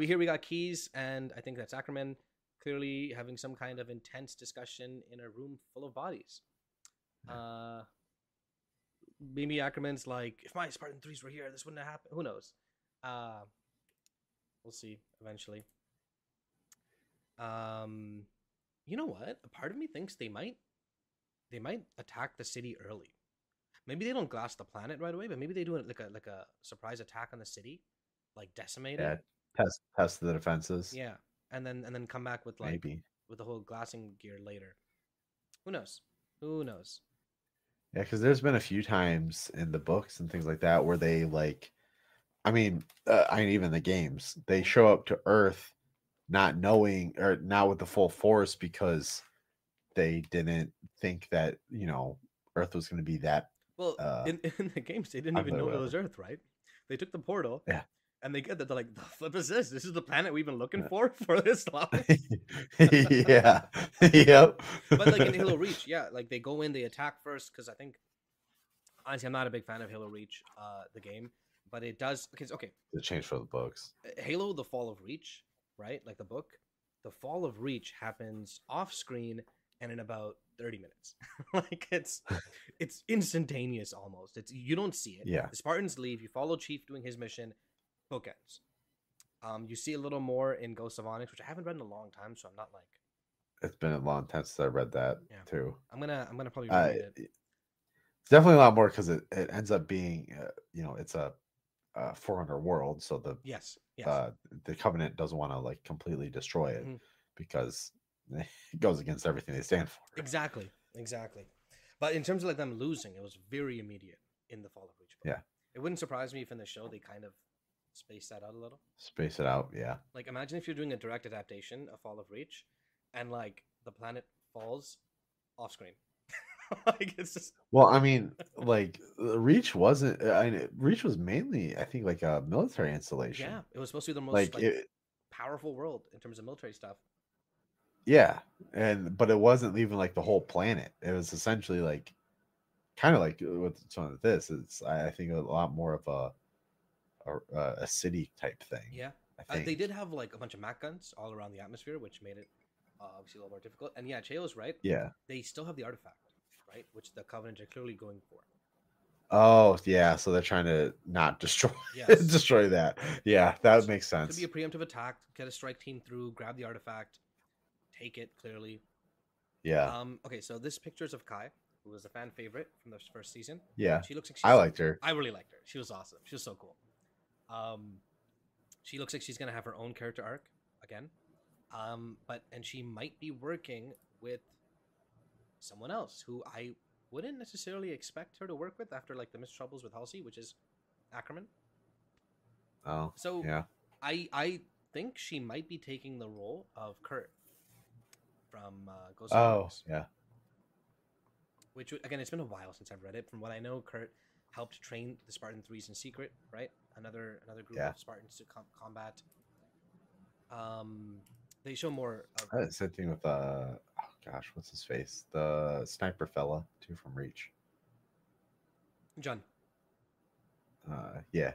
Here we got Keys, and I think that's Ackerman, clearly having some kind of intense discussion in a room full of bodies. Maybe Ackerman's like, if my Spartan 3s were here, this wouldn't have happened. Who knows? We'll see eventually. You know what? A part of me thinks they might attack the city early. Maybe they don't glass the planet right away, but maybe they do like a surprise attack on the city, like decimate it. Test the defenses. Yeah, and then come back with with the whole glassing gear later. Who knows? Yeah, because there's been a few times in the books and things like that where they even the games, they show up to Earth not knowing or not with the full force because they didn't think that, you know, Earth was going to be that. Well, in the games, they didn't even know it was Earth, right? They took the portal, and they get that they're like, "The flip is this? This is the planet we've been looking for this long." Yeah, yep. But like in Halo Reach, like they go in, they attack first because I think, honestly, I'm not a big fan of Halo Reach, the game, but it does. Okay, the change for the books. Halo: The Fall of Reach, right? Like the book, the Fall of Reach happens off screen. And in about 30 minutes, like it's instantaneous almost. You don't see it. Yeah. The Spartans leave. You follow Chief doing his mission. Book ends. You see a little more in Ghosts of Onyx, which I haven't read in a long time, so I'm not like. It's been a long time since I read that too. I'm gonna probably read it. It's definitely a lot more because it ends up being it's a Forerunner world, so the the Covenant doesn't want to like completely destroy it because. It goes against everything they stand for. Exactly. But in terms of like them losing, it was very immediate in the fall of Reach. Yeah. It wouldn't surprise me if in the show they kind of space that out a little. Space it out, yeah. Like imagine if you're doing a direct adaptation of Fall of Reach and like the planet falls off screen. Like it's just... Well, I mean, like Reach wasn't Reach was mainly, I think, like a military installation. Yeah, it was supposed to be the most like powerful world in terms of military stuff. Yeah, but it wasn't even like the whole planet. It was essentially like kind of like with some of this. It's, I think, a lot more of a city type thing. Yeah, I think. They did have like a bunch of MAC guns all around the atmosphere, which made it obviously a little more difficult. And yeah, Cheo's right. Yeah, they still have the artifact, right? Which the Covenant are clearly going for. Oh yeah, so they're trying to not destroy destroy that. Yeah, that would make sense. Could be a preemptive attack. Get a strike team through. Grab the artifact. Take it, clearly. Yeah. Okay, so this picture's of Kai, who was a fan favorite from the first season. Yeah. She looks like she's, I liked her. I really liked her. She was awesome. She was so cool. She looks like she's gonna have her own character arc again. And she might be working with someone else who I wouldn't necessarily expect her to work with after like the mistrubles with Halsey, which is Ackerman. Oh. So yeah. I think she might be taking the role of Kurt from Ghosts of Onyx. Oh, yeah. Which, again, it's been a while since I've read it. From what I know, Kurt helped train the Spartan 3s in secret, right? Another group of Spartans to combat. They show more of... That's the thing with, what's his face? The sniper fella, too, from Reach. John. Yeah.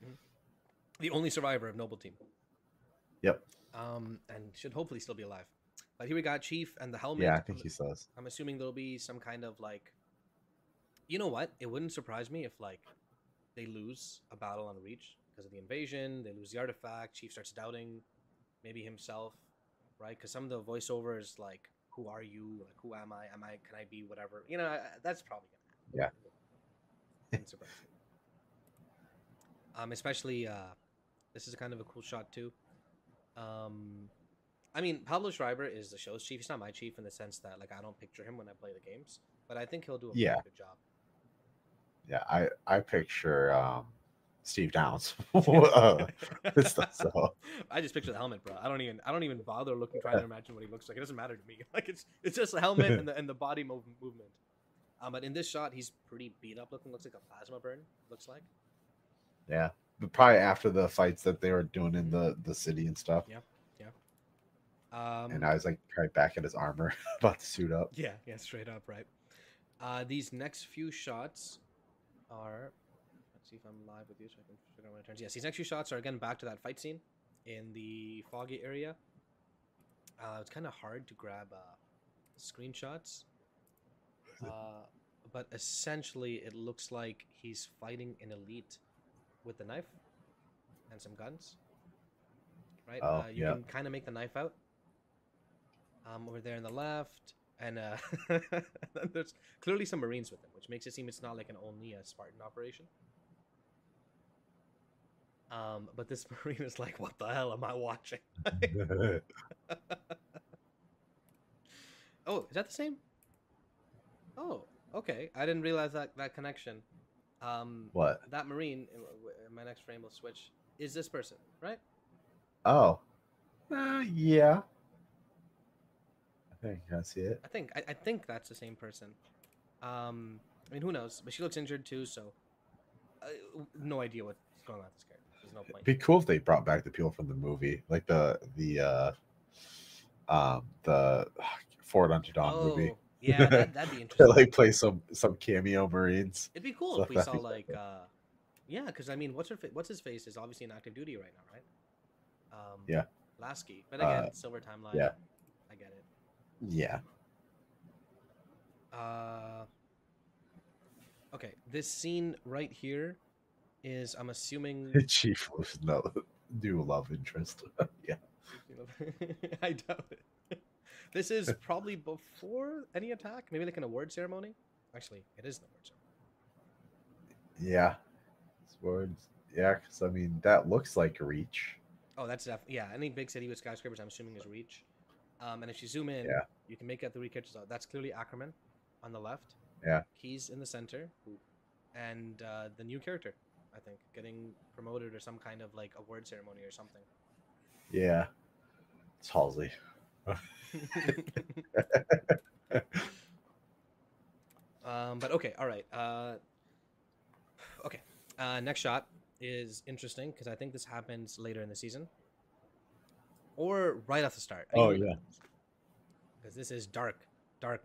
Mm-hmm. The only survivor of Noble Team. Yep. And should hopefully still be alive. But here we got Chief and the helmet. Yeah, I think he says. I'm assuming there'll be some kind of like, you know what? It wouldn't surprise me if like they lose a battle on Reach because of the invasion. They lose the artifact. Chief starts doubting maybe himself, right? Because some of the voiceovers like, "Who are you? Like, who am I? Am I? Can I be whatever?" You know, that's probably gonna happen. Yeah. Wouldn't surprise me. Especially this is kind of a cool shot too. I mean, Pablo Schreiber is the show's chief. He's not my chief in the sense that, like, I don't picture him when I play the games, but I think he'll do a really good job. Yeah, I picture Steve Downs. So. I just picture the helmet, bro. I don't even bother trying to imagine what he looks like. It doesn't matter to me. Like, it's just the helmet and the body movement. But in this shot, he's pretty beat up looking. Looks like a plasma burn. Looks like. Yeah, but probably after the fights that they were doing in the city and stuff. Yeah. And I was like right back at his armor, about to suit up. Yeah, straight up, right? These next few shots are... Let's see if I'm live with you so I can figure out when it turns. Yes, these next few shots are, again, back to that fight scene in the foggy area. It's kind of hard to grab screenshots. But essentially, it looks like he's fighting an elite with a knife and some guns. Right? Oh, you can kind of make the knife out. Over there on the left, and there's clearly some Marines with them, which makes it seem it's not like only a Spartan operation. But this Marine is like, "What the hell am I watching?" Oh, is that the same? Oh, okay. I didn't realize that connection. What? That Marine, in my next frame will switch, is this person, right? Oh, yeah. I think I see it. I think that's the same person. I mean, who knows? But she looks injured too, so no idea what's going on with this character. There's no point. It'd be cool if they brought back the people from the movie, like the Forward Unto Dawn movie. Yeah, that'd be interesting. Like play some cameo Marines. It'd be cool if we saw like, because I mean, what's his face is obviously in active duty right now, right? Lasky, but again, Silver Timeline. Yeah. I get it. Yeah. Okay, this scene right here is, I'm assuming, the Chief was no new love interest. Yeah. I doubt it. This is probably before any attack, maybe like an award ceremony. Actually, it is an award ceremony. Yeah. Awards. Yeah, because I mean that looks like Reach. Oh, that's definitely, yeah. Any big city with skyscrapers, I'm assuming, is Reach. And if you zoom in, you can make out the recharacters. That's clearly Ackerman. on the left. Yeah. Keys in the center. And the new character, I think, getting promoted or some kind of like award ceremony or something. Yeah. It's Halsey. But okay, all right. Okay. Next shot is interesting because I think this happens later in the season. Or right off the start. I mean, yeah. Because this is dark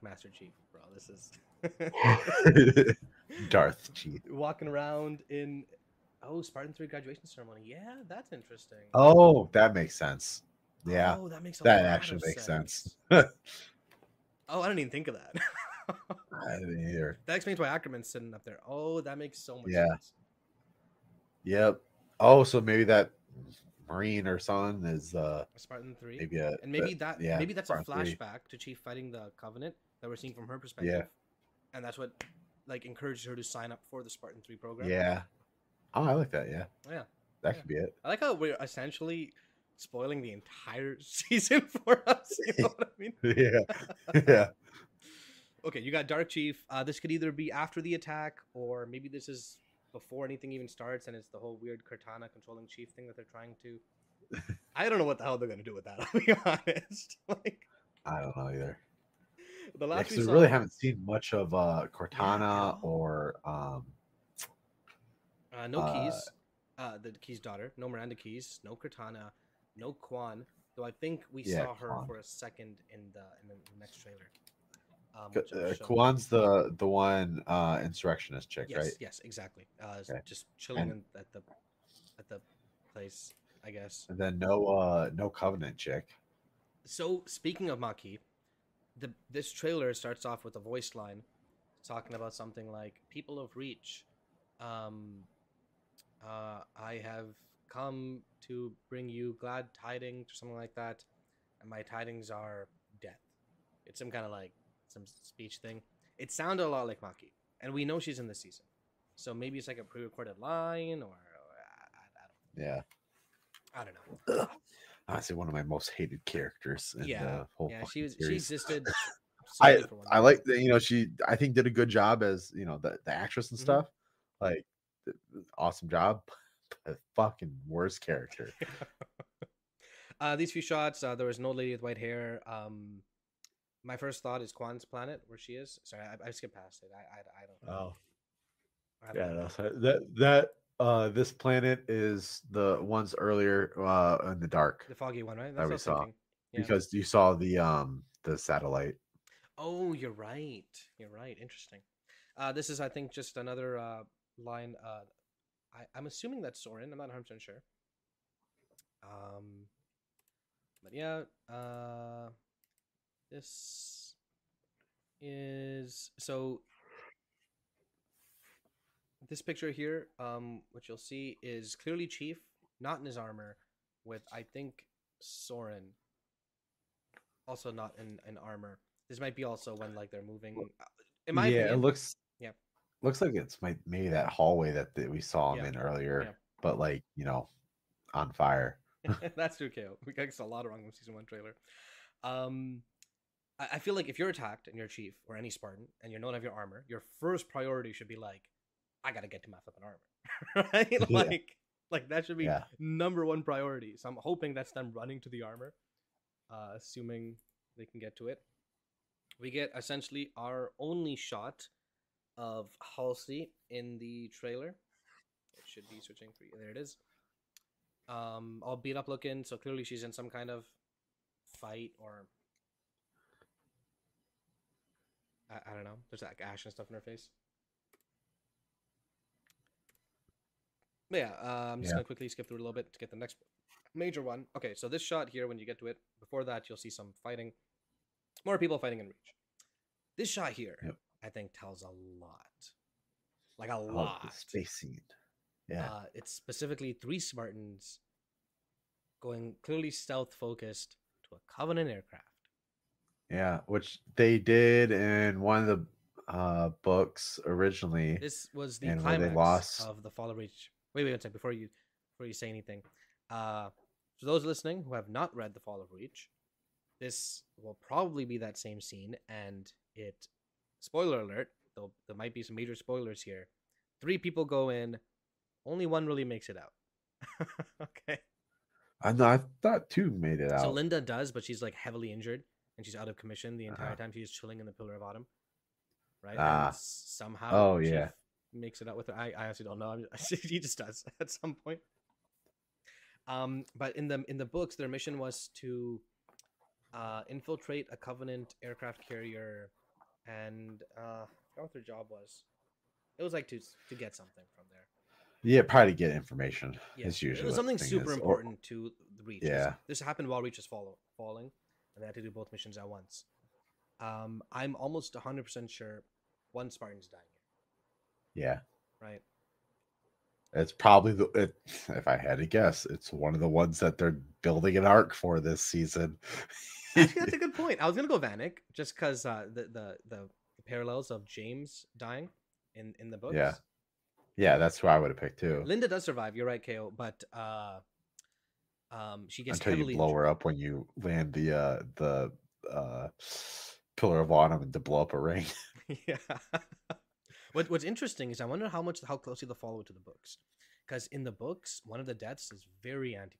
Master Chief, bro. This is Darth Chief. Walking around in Spartan 3 graduation ceremony. Yeah, that's interesting. Oh, that makes sense. Yeah. Oh, that makes a lot of sense. Oh, I didn't even think of that. I didn't either. That explains why Ackerman's sitting up there. Oh, that makes so much sense. Yep. Oh, so maybe that Marine or something is Spartan 3. Maybe maybe that's Spartan a flashback 3. To Chief fighting the Covenant that we're seeing from her perspective. Yeah. And that's what like encourages her to sign up for the Spartan 3 program. Yeah. Oh, I like that, yeah. Yeah. That could be it. I like how we're essentially spoiling the entire season for us. You know what I mean? Yeah. Yeah. Okay, you got Dark Chief. This could either be after the attack, or maybe this is before anything even starts, and it's the whole weird Cortana controlling Chief thing that they're trying to. I don't know what the hell they're going to do with that, I'll be honest. Like, I don't know either. The last we really haven't seen much of Cortana or... no keys. The Key's daughter. No Miranda Keys. No Cortana. No Kwan. Though I think we saw her for a second in the next trailer. Kwan's the one insurrectionist chick, right? Yes, exactly. Just chilling at the place, I guess. And then no Covenant chick. So speaking of Maquis, this trailer starts off with a voice line talking about something like "People of Reach, I have come to bring you glad tidings," or something like that. And my tidings are death. It's some kind of like. Some speech thing. It sounded a lot like Maki, and we know she's in this season, so maybe it's like a pre-recorded line, or I don't know. Honestly, one of my most hated characters. She existed. I like that. She I think did a good job as the actress and stuff. Like, awesome job. The fucking worst character. These few shots. There was an old lady with white hair. My first thought is Kwan's planet, where she is. Sorry, I skipped past it. I don't know. Oh, this planet is the ones earlier in the dark. The foggy one, right? That's that we saw. Yeah. Because you saw the satellite. Oh, you're right. You're right. Interesting. This is, I think, just another line. I'm assuming that's Soren. I'm not 100% sure. But yeah. This is so. This picture here, which you'll see, is clearly Chief, not in his armor, with I think Soren, also not in armor. This might be also when like they're moving. Am I? Yeah, it looks. Yeah, looks like it's maybe that hallway that we saw him in earlier, but like on fire. That's true, KO. We got a lot wrong with season 1 trailer. I feel like if you're attacked and you're Chief or any Spartan and you don't have your armor, your first priority should be like, I gotta get to my flipping armor, right? Like that should be number one priority. So I'm hoping that's them running to the armor, assuming they can get to it. We get essentially our only shot of Halsey in the trailer. It should be switching for you. There it is. All beat up looking. So clearly she's in some kind of fight or. I don't know. There's like ash and stuff in her face. But yeah, I'm just going to quickly skip through a little bit to get the next major one. Okay, so this shot here, when you get to it, before that, you'll see some fighting. More people fighting in Reach. This shot here, I think, tells a lot. Like a lot. The space scene. Yeah. It's specifically 3 Spartans going clearly stealth-focused to a Covenant aircraft. Yeah, which they did in one of the books originally. This was the climax of the Fall of Reach. Wait a second before you say anything. For those listening who have not read the Fall of Reach, this will probably be that same scene, and it spoiler alert, though there might be some major spoilers here. 3 people go in, only 1 really makes it out. Okay. I thought 2 made it out. So Linda does, but she's like heavily injured and she's out of commission the entire time. She's chilling in the Pillar of Autumn, right? And somehow, Chief makes it out with her. I honestly don't know. She just does at some point. But in the books, their mission was to infiltrate a Covenant aircraft carrier, and I forgot what their job was. It was like to get something from there. Yeah, probably get information. Yeah. As usual, it was something super important to the Reach. Yeah, this happened while Reach was falling, and they had to do both missions at once. I'm almost 100% sure one Spartan's dying. Yeah. Right. It's probably if I had to guess, it's one of the ones that they're building an arc for this season. Actually, that's a good point. I was gonna go Vannak just because the parallels of James dying in the books. Yeah, yeah, that's who I would have picked too. Linda does survive. You're right, KO. But she gets until heavily you blow injured. Her up when you land the Pillar of Autumn and to blow up a ring. Yeah. What's interesting is I wonder how closely they'll follow it to the books, because in the books one of the deaths is very anticlimactic,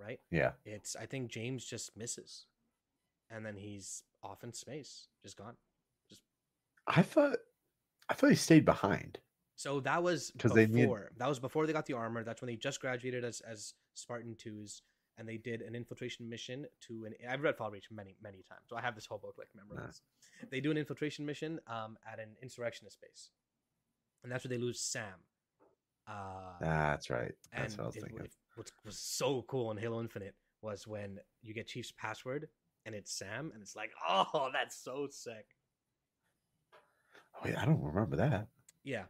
right? Yeah, it's I think James just misses, and then he's off in space, just gone. Just I thought he stayed behind. So that was before that was before they got the armor. That's when they just graduated as Spartan 2s, and they did an infiltration mission to an. I've read Fall Reach many times, so I have this whole book like memorized. Nah. They do an infiltration mission at an insurrectionist base, and that's where they lose Sam. That's right. That's what I was thinking. What was so cool in Halo Infinite was when you get Chief's password and it's Sam, and it's like, oh, that's so sick. Wait, I don't remember that. Yeah.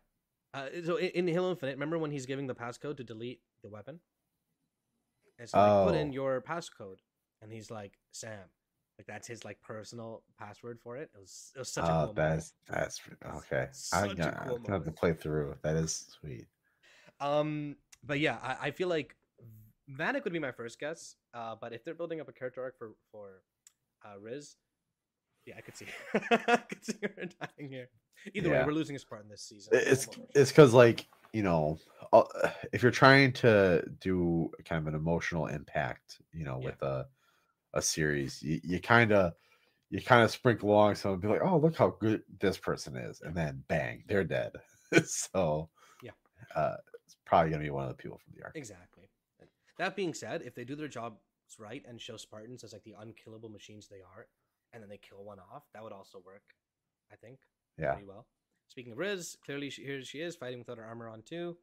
So in Halo Infinite, remember when he's giving the passcode to delete the weapon? And so like, put in your passcode, and he's like Sam, like that's his like personal password for it. It was such a cool that's okay. I'm gonna have to play through. That is sweet. But yeah, I feel like Vannak would be my first guess. But if they're building up a character arc for Riz, yeah, I could see her dying here. Either way, we're losing a Spartan this season. It's because like. You know, if you're trying to do kind of an emotional impact, you know, with a series, you kind of sprinkle along someone, be like, oh, look how good this person is, and then bang, they're dead. So yeah, it's probably gonna be one of the people from the arc. Exactly. That being said, if they do their jobs right and show Spartans as like the unkillable machines they are, and then they kill one off, that would also work, I think. Yeah. Pretty well. Speaking of Riz, clearly here she is fighting without her armor on too,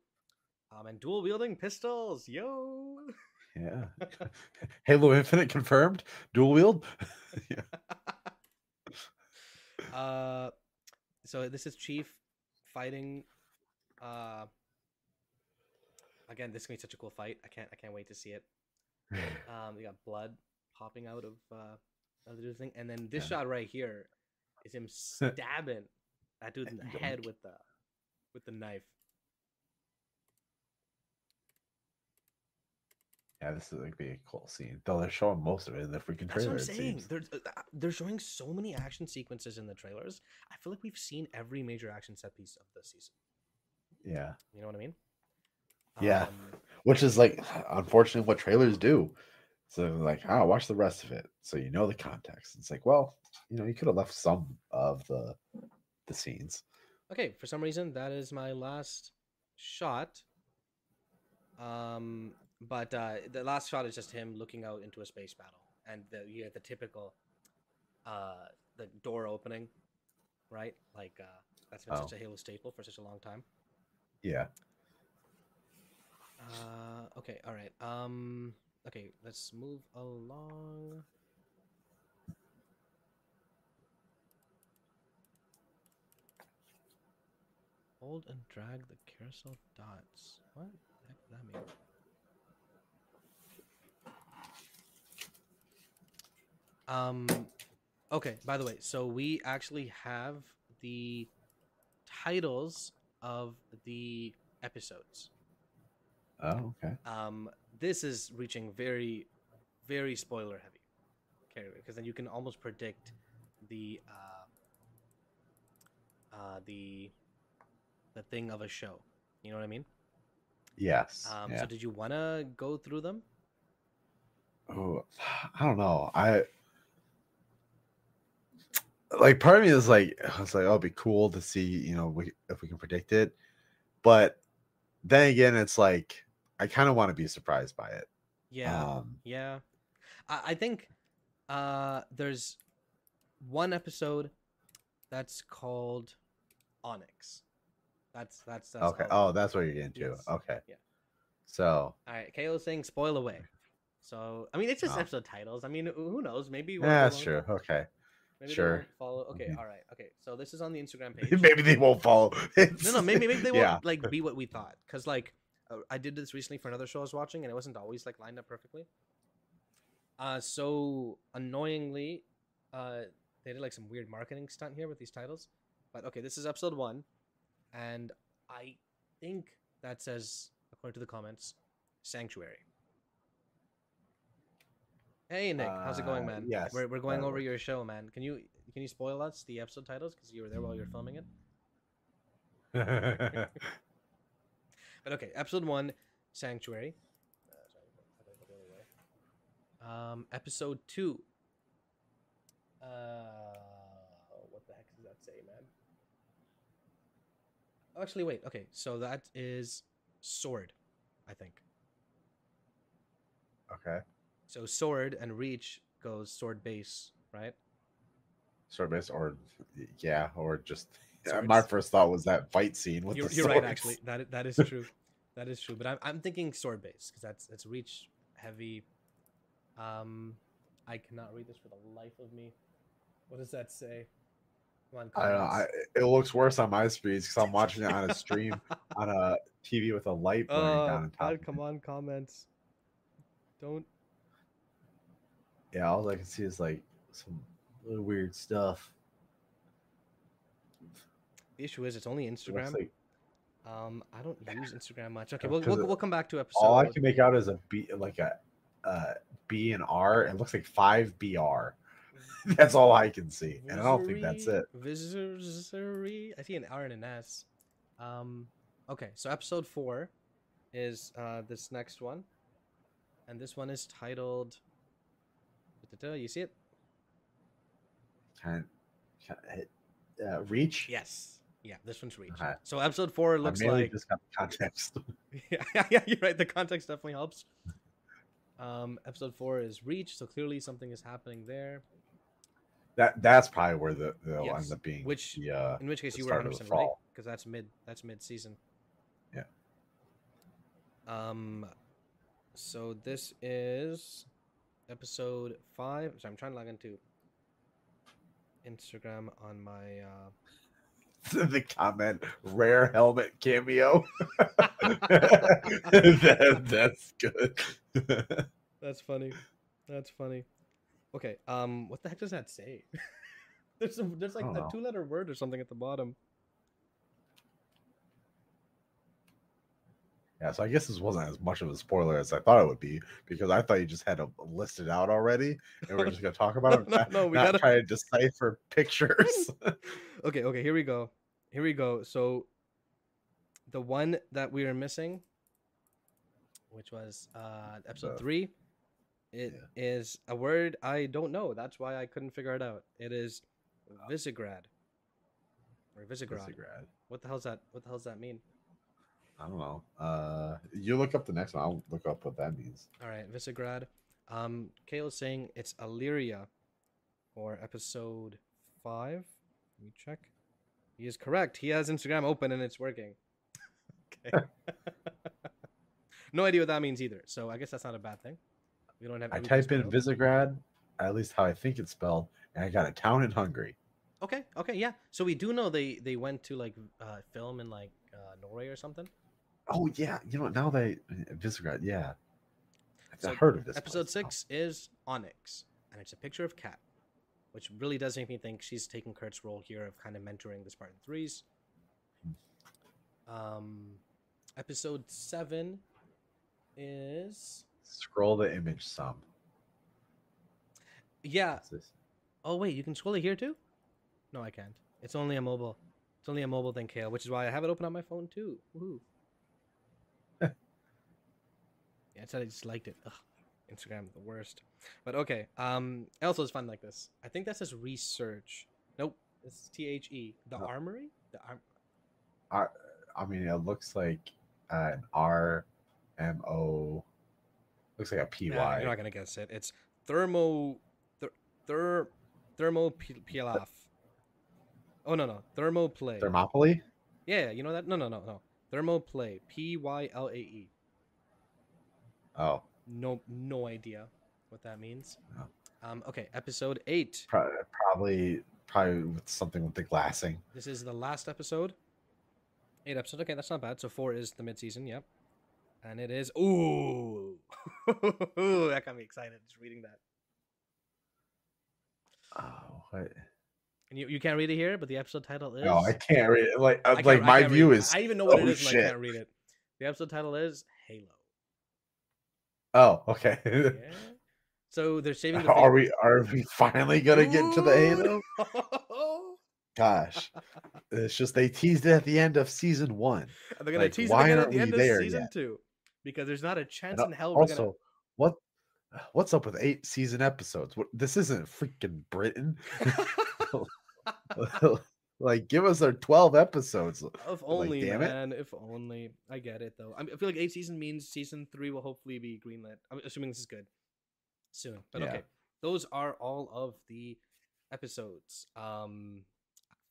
and dual wielding pistols. Yo, yeah, Halo Infinite confirmed dual wield. Yeah. So this is Chief fighting. Again, this is gonna be such a cool fight. I can't wait to see it. You got blood popping out of the thing, and then this shot right here is him stabbing. That dude in the head with the knife. Yeah, this is going to be a cool scene. Though they're showing most of it in the freaking trailer. That's what I'm saying. They're showing so many action sequences in the trailers. I feel like we've seen every major action set piece of the season. Yeah. You know what I mean? Yeah. Which is like, unfortunately, what trailers do. So like, oh, watch the rest of it. So you know the context. It's like, well, you know, you could have left some of the scenes. Okay, for some reason that is my last shot. But the last shot is just him looking out into a space battle, and the typical the door opening, right? Like that's been such a Halo staple for such a long time. Yeah. Okay. All right. Okay. Let's move along. Hold and drag the carousel dots. What the heck does that mean? Okay, by the way, so we actually have the titles of the episodes. Oh, okay. This is reaching very, very spoiler heavy. Okay, because then you can almost predict the the thing of a show. You know what I mean? Yes. Yeah. So did you want to go through them? Oh, I don't know. Part of me is like, oh, it'd be cool to see, you know, if we can predict it. But then again, it's like, I kind of want to be surprised by it. Yeah. Yeah. I think there's one episode that's called Onyx. That's okay. Oh, that's what you're into. Yes. Okay. Yeah. So. All right. Kayla's saying spoil away. So, I mean, it's just episode titles. I mean, who knows? Maybe. Yeah, that's true. Them. Okay. Maybe sure. Follow. Okay. Mm-hmm. All right. Okay. So this is on the Instagram page. Maybe they won't follow. No. Maybe they won't like be what we thought. Cause like I did this recently for another show I was watching, and it wasn't always like lined up perfectly. So annoyingly, they did like some weird marketing stunt here with these titles. But okay, this is episode 1, and I think that says, according to the comments, Sanctuary. Hey Nick, how's it going, man? Yes, we're going over your show, man. Can you spoil us the episode titles because you were there while you were filming it? But okay, episode 1, Sanctuary. Episode 2. What the heck does that say, man? Oh, actually, wait. Okay, so that is Sword, I think. Okay. So Sword and Reach goes sword base, right? Sword base, or yeah, or just my first thought was that fight scene with the swords. You're right, actually. That is true. That is true. But I'm thinking sword base because that's Reach heavy. I cannot read this for the life of me. What does that say? I don't know. It looks worse on my screens because I'm watching it on a stream on a TV with a light burning down on top. God, come on, comments. Don't. Yeah, all I can see is like some little weird stuff. The issue is it's only Instagram. Like, I don't use Instagram much. Okay, we'll come back to episode. All I can make out is a B, like a B and R. It looks like 5 BR. That's all I can see, and I don't think that's it. Visory. I see an R and an S. Okay, so episode 4 is this next one, and this one is titled. You see it? Can Reach? Yes. Yeah, this one's Reach. Okay. So episode 4 looks like. Just got the context. yeah, you're right. The context definitely helps. Episode 4 is Reach, so clearly something is happening there. That's probably where they'll end up being. Which, in which case, you were 100% right because that's mid season. Yeah. So this is episode 5. So I'm trying to log into Instagram on my. The comment rare helmet cameo. That's good. That's funny. Okay, what the heck does that say? there's like a 2-letter word or something at the bottom. Yeah, so I guess this wasn't as much of a spoiler as I thought it would be because I thought you just had it listed out already, and we're just gonna talk about it. No, we gotta try to decipher pictures. Okay, here we go. So the one that we are missing, which was episode 3. It is a word I don't know. That's why I couldn't figure it out. It is Visigrad. Or Visigrad. What the hell does that mean? I don't know. You look up the next one. I'll look up what that means. All right, Visigrad. Kayla's saying it's Illyria for episode 5. Let me check. He is correct. He has Instagram open and it's working. Okay. No idea what that means either. So I guess that's not a bad thing. We don't have. I type in Visigrad, at least how I think it's spelled, and I got a town in Hungary. Okay, yeah. So we do know they went to like film in like Norway or something. Oh yeah, you know now they Visigrad, yeah. I've heard of this. Episode 6 is Onyx, and it's a picture of Kat, which really does make me think she's taking Kurt's role here of kind of mentoring the Spartan 3s. Episode 7 is. Scroll the image some. Yeah. Oh wait, you can scroll it here too? No, I can't. It's only a mobile. It's only a mobile thing, Kale, which is why I have it open on my phone too. Woohoo. Yeah, I said I just liked it. Ugh. Instagram, the worst. But okay. Also, it's fun like this. I think that says research. Nope. It's THE. The armory? I mean, it looks like an RMO. Looks like a PY. Nah, you're not going to guess it. It's Thermopilaf. Oh, no. Thermoplay. Thermopylae? Yeah, you know that? No. Thermoplay. PYLAE. Oh. No idea what that means. No. Okay, episode 8. Probably with something with the glassing. This is the last episode. 8 episodes. Okay, that's not bad. So 4 is the mid-season. Yep. And it is. Ooh, that got me excited just reading that. Oh, what? And you can't read it here, but the episode title is. No, I can't read it. Like my view is. I even know what it is, and I can't read it. The episode title is Halo. Oh, okay. Yeah. So they're saving. Are we finally gonna get to the Halo? Gosh, it's just they teased it at the end of season 1. And they're gonna tease it again at the end of season 2 because there's not a chance in hell. Also, what's up with 8 season episodes? This isn't freaking Britain. Like, give us our 12 episodes. If only, like, man. If only. I get it, though. I feel like 8 season means season 3 will hopefully be greenlit. I'm assuming this is good soon. But yeah. Okay, those are all of the episodes.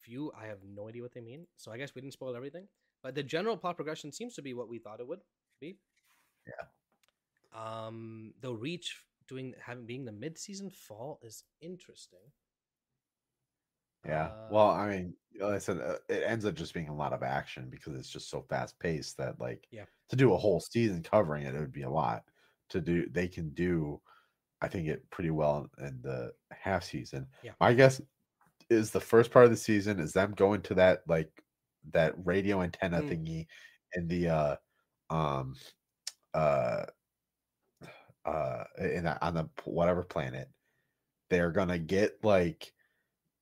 Few, I have no idea what they mean. So I guess we didn't spoil everything. But the general plot progression seems to be what we thought it would be. Yeah. Though Reach being the mid-season fall is interesting. Yeah, well, I mean, like I said, it ends up just being a lot of action because it's just so fast paced that, like, yeah, to do a whole season covering it, it would be a lot to do. They can do, I think, it pretty well in the half season. Yeah. My guess is the first part of the season is them going to that, like, that radio antenna thingy in the on the whatever planet. They're gonna get, like,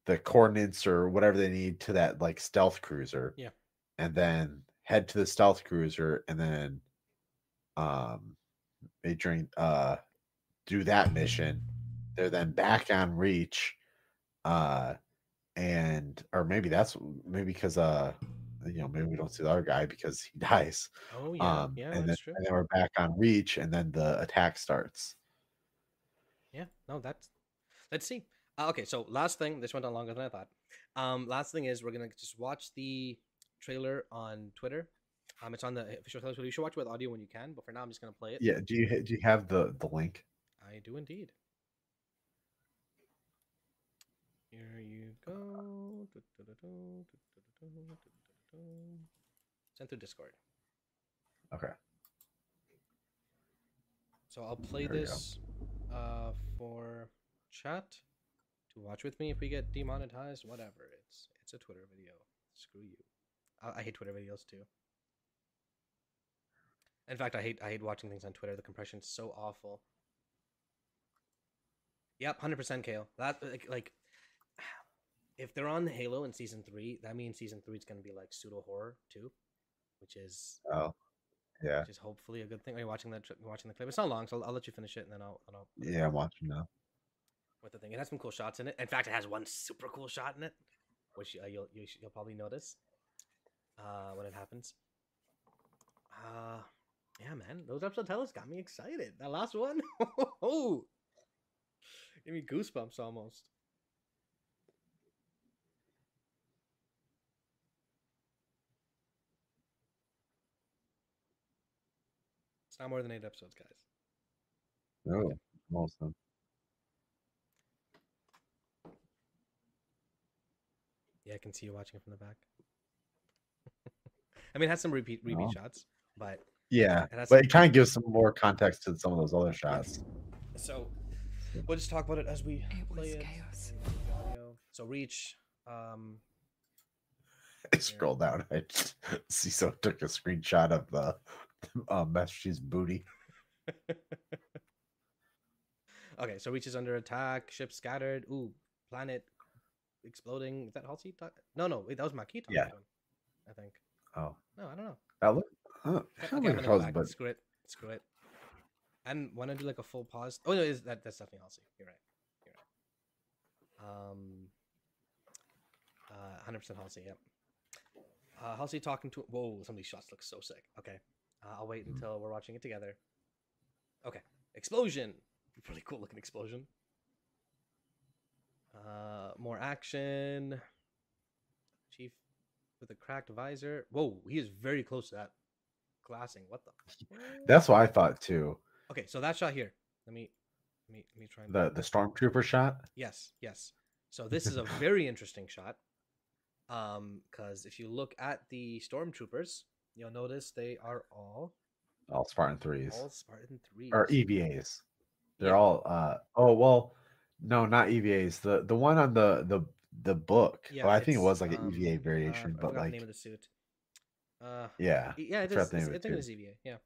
the coordinates or whatever they need to that, like, stealth cruiser. Yeah. And then head to the stealth cruiser and then they do that mission. They're then back on Reach. Maybe we don't see the other guy because he dies. Oh yeah. Yeah, that's true. And then we're back on Reach and then the attack starts. Yeah, no, let's see. Okay, so last thing. This went on longer than I thought. Last thing is we're going to just watch the trailer on Twitter. It's on the official trailer. You should watch it with audio when you can, but for now, I'm just going to play it. Yeah, do you have the link? I do indeed. Here you go. Sent through Discord. Okay. So I'll play this for chat. Watch with me. If we get demonetized, whatever, it's a Twitter video. Screw you. I hate Twitter videos too. In fact, I hate watching things on Twitter. The compression's so awful. Yep, 100% Kale. That like if they're on Halo in season 3, that means season 3 is going to be like pseudo horror too, which is which is hopefully a good thing. Are you watching that? Watching the clip? It's not long, so I'll let you finish it and then I'll yeah, I'm watching now. With the thing, it has some cool shots in it. In fact, it has one super cool shot in it, which you'll probably notice when it happens. Yeah, man, those episode titles got me excited. That last one, give me goosebumps almost. It's not more than 8 episodes, guys. No, awesome. Yeah, I can see you watching it from the back. I mean, it has some repeat shots, but yeah, but it kind of gives some more context to some of those other shots. So we'll just talk about it as we play it. Chaos. So Reach. I scrolled down. I see. So took a screenshot of the Master Chief's booty. Okay, so Reach is under attack. Ship scattered. Ooh, planet exploding. Is that Halsey? No, wait, that was Makita. Yeah. I think. Oh. No, I don't know. That looked. Huh. Okay, like Halsey, but... Screw it. And want to do like a full pause? Oh no, that's definitely Halsey. You're right. 100% Halsey. Yep. Halsey talking to. Whoa, some of these shots look so sick. Okay. I'll wait until we're watching it together. Okay. Explosion. Really cool looking explosion. More action. Chief with a cracked visor. Whoa, he is very close to that glassing. What the? That's what I thought too. Okay, so that shot here. Let me try and the stormtrooper shot. Yes. So this is a very interesting shot. Because if you look at the stormtroopers, you'll notice they are all Spartan 3s. All Spartan 3s. Or EVAs. They're all no, not EVAs. The one on the book. Yeah, well, I think it was like an EVA variation, but like the name of the suit. Yeah, it is. I think it was EVA. Yeah,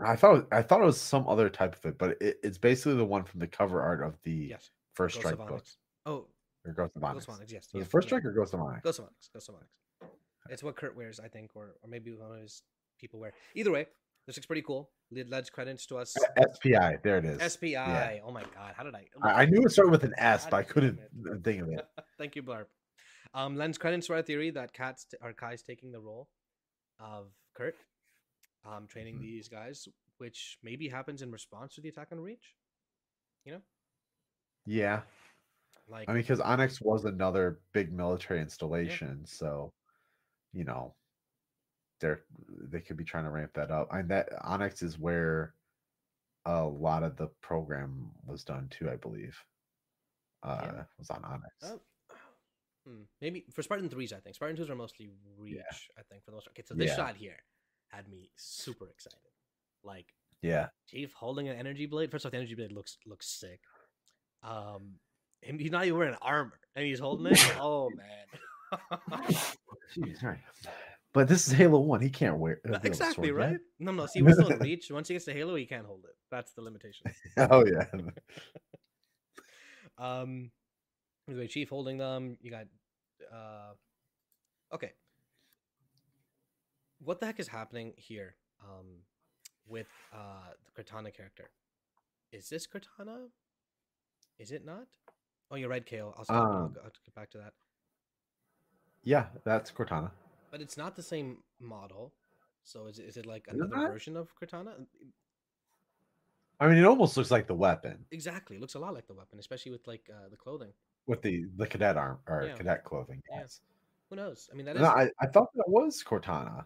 I thought it was some other type of it, but it's basically the one from the cover art of the first Ghosts Strike book. Oh, or Ghosts of Onyx. Yes, so the first Strike or Ghosts of Onyx. Ghosts of Onyx. It's what Kurt wears, I think, or maybe one of his people wear. Either way. This looks pretty cool. Led's credits to us. SPI. There it is. SPI. Yeah. Oh my God. How did I? Oh I knew it started with an S, but I couldn't think of it. Thank you, Blarp. Lends credence to our theory that Kai's taking the role of Kurt, training these guys, which maybe happens in response to the attack on Reach. You know? Yeah. Like, I mean, because Onyx was another big military installation, so you know. They could be trying to ramp that up. And that Onyx is where a lot of the program was done too, I believe. It was on Onyx. Oh. Maybe for Spartan 3s, I think. Spartan 2s are mostly Reach, I think, for the most part. Okay, so this shot here had me super excited. Like, Chief holding an energy blade. First off, the energy blade looks sick. And he's not even wearing armor, and he's holding it. Oh, man. Jeez, sorry. But this is Halo 1. He can't wear exactly sword, right. No. See, we're still in Reach. Once he gets to Halo, he can't hold it. That's the limitation. Oh yeah. Anyway, Chief holding them. You got. Okay. What the heck is happening here? With the Cortana character. Is this Cortana? Is it not? Oh, you're right, Kale. I'll get back to that. Yeah, that's Cortana. But it's not the same model, so is it like another version of Cortana? I mean, it almost looks like the weapon. Exactly, it looks a lot like the weapon, especially with like the clothing. With the cadet arm or cadet clothing. Yes. Yeah. Who knows? I mean, that is. No, I thought that was Cortana.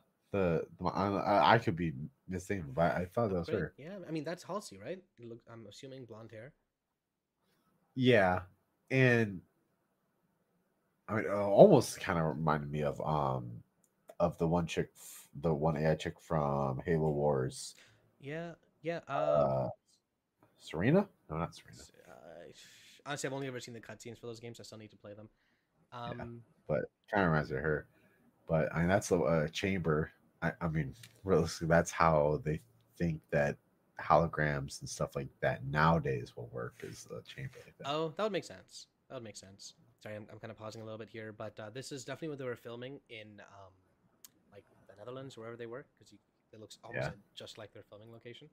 I could be mistaken, but I thought that was her. Yeah, I mean that's Halsey, right? Look, I'm assuming blonde hair. Yeah, and I mean, it almost kind of reminded me of the one AI chick from Halo Wars. Yeah. Serena? No, not Serena. Honestly, I've only ever seen the cutscenes for those games. I still need to play them. But kind of reminds me of her. But I mean, that's the chamber. I mean, realistically, that's how they think that holograms and stuff like that nowadays will work, is the chamber like that. Oh, that would make sense. Sorry, I'm kind of pausing a little bit here, but this is definitely what they were filming in. Netherlands, wherever they were, because it looks almost just like their filming location.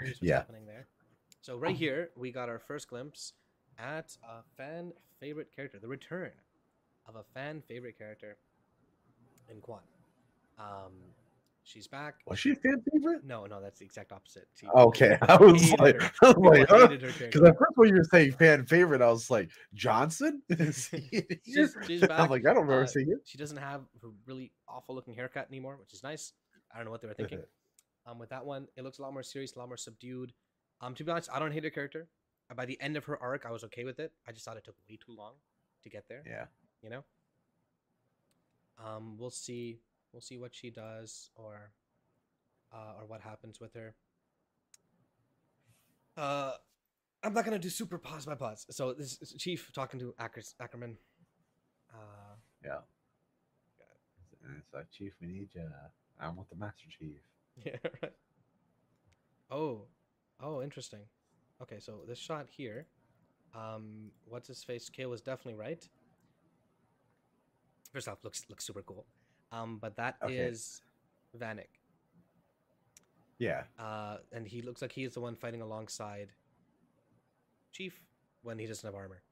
Here's what's happening there. So right here, we got our first glimpse at a fan favorite character, the return of a fan favorite character in Kwan. She's back. Was she a fan favorite? No, that's the exact opposite. Okay, I was like, because at first when you were saying fan favorite, I was like, Johnson. she's back. I'm like, I don't remember seeing it. She doesn't have a really awful looking haircut anymore, which is nice. I don't know what they were thinking. With that one, it looks a lot more serious, a lot more subdued. To be honest, I don't hate her character. By the end of her arc, I was okay with it. I just thought it took way too long to get there. Yeah, you know. We'll see. We'll see what she does or what happens with her. I'm not gonna do super pause by pause. So this is Chief talking to Ackerman. Yeah. And it's like, Chief, we need you. I want the Master Chief. Yeah. Right. Oh, interesting. Okay, so this shot here, What's-his-face K was definitely right. First off, looks super cool. But that is Vannak. Yeah. And he looks like he is the one fighting alongside Chief when he doesn't have armor.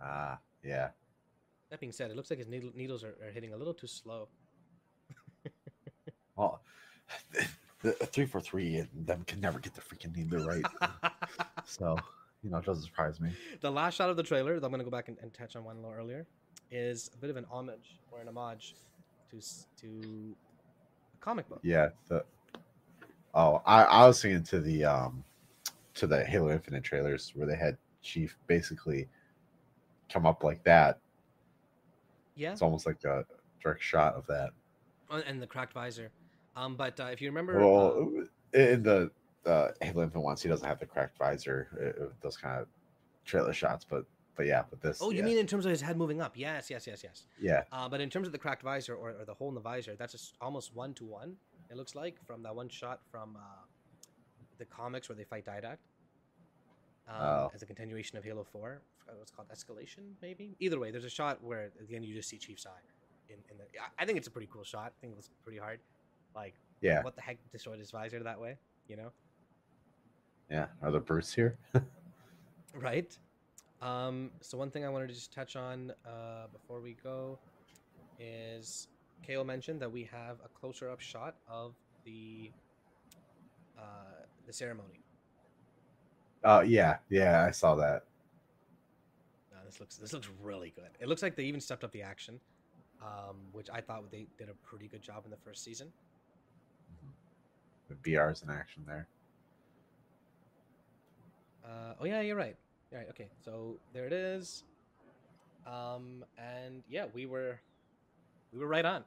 Ah, yeah. That being said, it looks like his needles are hitting a little too slow. Well, the 343, them can never get the freaking needle right. So, you know, it doesn't surprise me. The last shot of the trailer, that I'm going to go back and touch on one a little earlier, is a bit of an homage or an homage to a comic book. Yeah. I was thinking to the Halo Infinite trailers where they had Chief basically come up like that. Yeah, it's almost like a direct shot of that, and the cracked visor. But if you remember, well, in the Halo Infinite ones, he doesn't have the cracked visor. Those kind of trailer shots, but yeah, but this. Oh, you mean in terms of his head moving up? Yes. Yeah. But in terms of the cracked visor or the hole in the visor, that's just almost 1-to-1. It looks like from that one shot from the comics where they fight Didact. As a continuation of Halo 4, what's called Escalation, maybe. Either way, there's a shot where at the end you just see Chief's eye. I think it's a pretty cool shot. I think it was pretty hard. Like, yeah, what the heck destroyed his visor that way? You know? Yeah. Are there brutes here? Right. So one thing I wanted to just touch on before we go is Kale mentioned that we have a closer up shot of the ceremony. Oh, yeah, I saw that. No, this looks really good. It looks like they even stepped up the action, which I thought they did a pretty good job in the first season. The BR's in action there. Oh yeah, you're right. All right, okay, so there it is. And yeah, we were right on.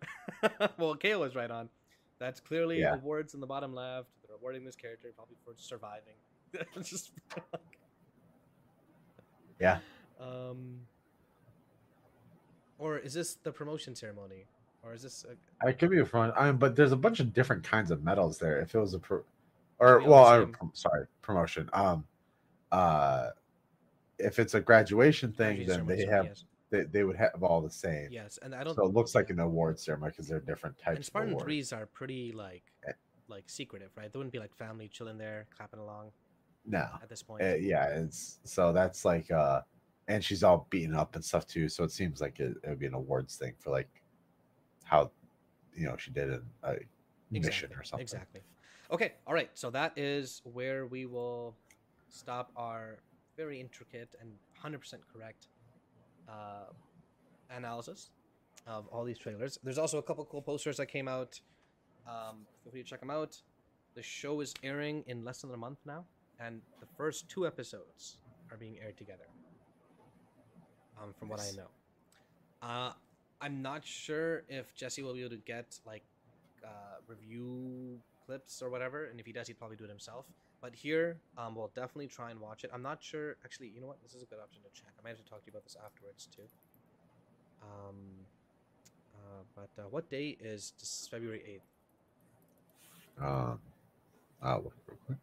Well, Kale was right on. That's clearly awards in the bottom left. They're awarding this character probably for surviving. Just yeah. Or is this the promotion ceremony? Or is this? It could be a front. But there's a bunch of different kinds of medals there. If it was promotion. If it's a graduation thing, then they have they would have all the same. Yes, and I don't. So it looks like an award ceremony because they're different types. And Spartan 3s are pretty like secretive, right? There wouldn't be like family chilling there, clapping along. No, at this point. It's so that's like, and she's all beaten up and stuff too. So it seems like it would be an awards thing for like how, you know, she did a mission or something. Exactly. Okay. All right. So that is where we will stop our very intricate and 100% correct analysis of all these trailers. There's also a couple cool posters that came out. Feel free to check them out. The show is airing in less than a month now, and the first 2 episodes are being aired together. From what I know, I'm not sure if Jesse will be able to get like review clips or whatever, and if he does, he'd probably do it himself. But here, we'll definitely try and watch it. I'm not sure. Actually, you know what? This is a good option to check. I might have to talk to you about this afterwards too. But what day is this? February 8th? I'll look real quick.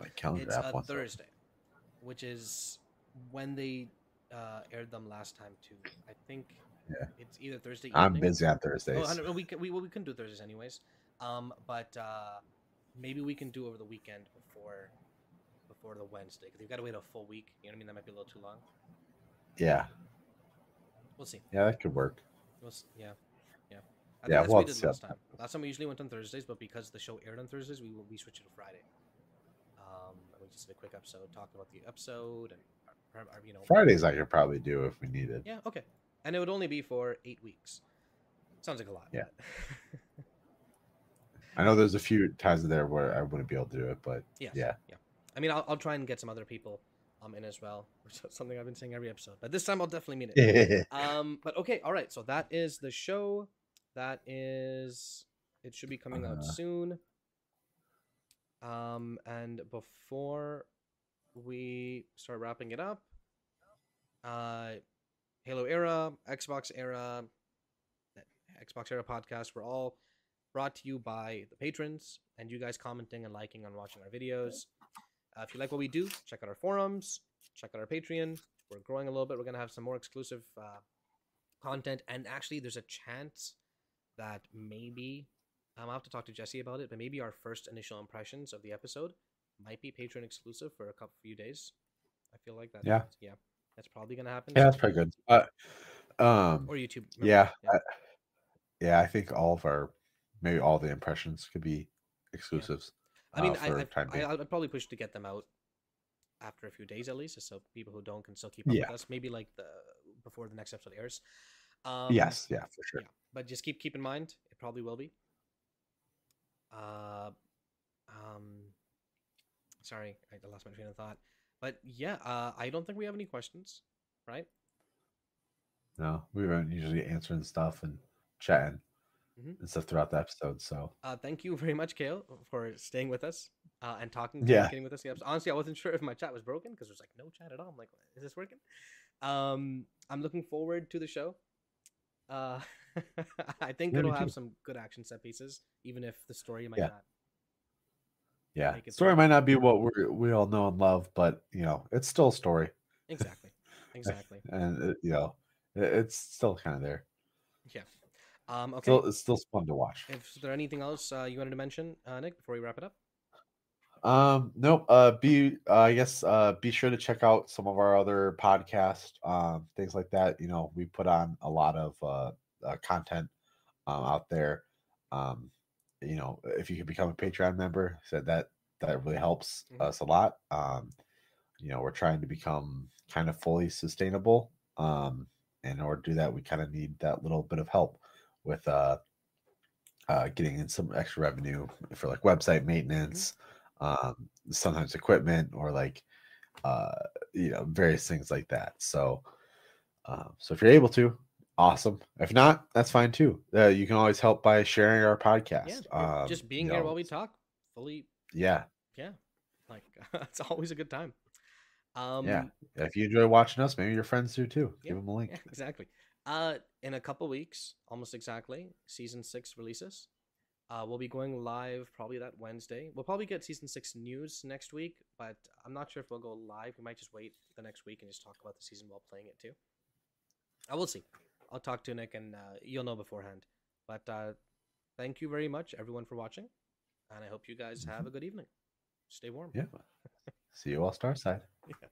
My calendar it's app. It's Thursday, which is when they aired them last time too. I think it's either Thursday evening. I'm busy on Thursdays. Oh, we couldn't do Thursdays anyways. But maybe we can do over the weekend before the Wednesday, because they've got to wait a full week. You know what I mean? That might be a little too long. Yeah. We'll see. Yeah, that could work. We'll see. Yeah. Yeah, that's what we did last time. Last time we usually went on Thursdays, but because the show aired on Thursdays, we switched it to Friday. And we just did a quick episode talking about the episode and our, you know, Fridays I could probably do if we needed. Yeah, okay. And it would only be for 8 weeks. Sounds like a lot. Yeah. I know there's a few times in there where I wouldn't be able to do it, but yeah. I mean, I'll try and get some other people in as well, which is something I've been saying every episode, but this time I'll definitely mean it. But okay, all right. So that is the show. That is, it should be coming out soon. And before we start wrapping it up, Halo era, Xbox era podcast were all brought to you by the patrons and you guys commenting and liking and watching our videos. If you like what we do, check out our forums, check out our Patreon. We're growing a little bit. We're going to have some more exclusive content. And actually, there's a chance that maybe, I'll have to talk to Jesse about it, but maybe our first initial impressions of the episode might be Patreon exclusive for a couple few days. I feel like that. Yeah. Yeah. That's probably going to happen. Yeah, that's pretty good. Or YouTube. Remember? Yeah. Yeah, I think all of our, maybe all the impressions could be exclusives. Yeah. I mean, I'll probably push to get them out after a few days at least, so people who don't can still keep up with us. Maybe like before the next episode airs. Yes, yeah, for sure. Yeah. But just keep in mind, it probably will be. Sorry, I lost my train of thought. But yeah, I don't think we have any questions, right? No, we weren't usually answering stuff and chatting and stuff throughout the episode. So thank you very much, Kale, for staying with us and talking, communicating with us. Honestly, I wasn't sure if my chat was broken because there's like no chat at all. I'm like, is this working? I'm looking forward to the show. I think it'll have some good action set pieces, even if the story might not. Yeah, story might not be what we all know and love, but you know, it's still a story. Exactly. And you know, it's still kind of there. Yeah. Okay. So it's still fun to watch. Is there anything else you wanted to mention, Nick, before we wrap it up? Nope. Be sure to check out some of our other podcasts, things like that. You know, we put on a lot of content out there. You know, if you can become a Patreon member, that really helps us a lot. You know, we're trying to become kind of fully sustainable. And in order to do that, we kind of need that little bit of help with getting in some extra revenue for like website maintenance, sometimes equipment, or like you know, various things like that. So so if you're able to, awesome. If not, that's fine too. You can always help by sharing our podcast. Yeah, just being here while we talk. Fully. Yeah. Yeah. Like it's always a good time. Yeah. If you enjoy watching us, maybe your friends do too. Yeah, give them a link. Yeah, exactly. In a couple weeks, almost exactly, season 6 releases. We'll be going live probably that Wednesday. We'll probably get season 6 news next week, but I'm not sure if we'll go live. We might just wait the next week and just talk about the season while playing it too. I will see. I'll talk to Nick and you'll know beforehand. But thank you very much, everyone, for watching. And I hope you guys have a good evening. Stay warm. Yeah. See you all Starside. Yeah.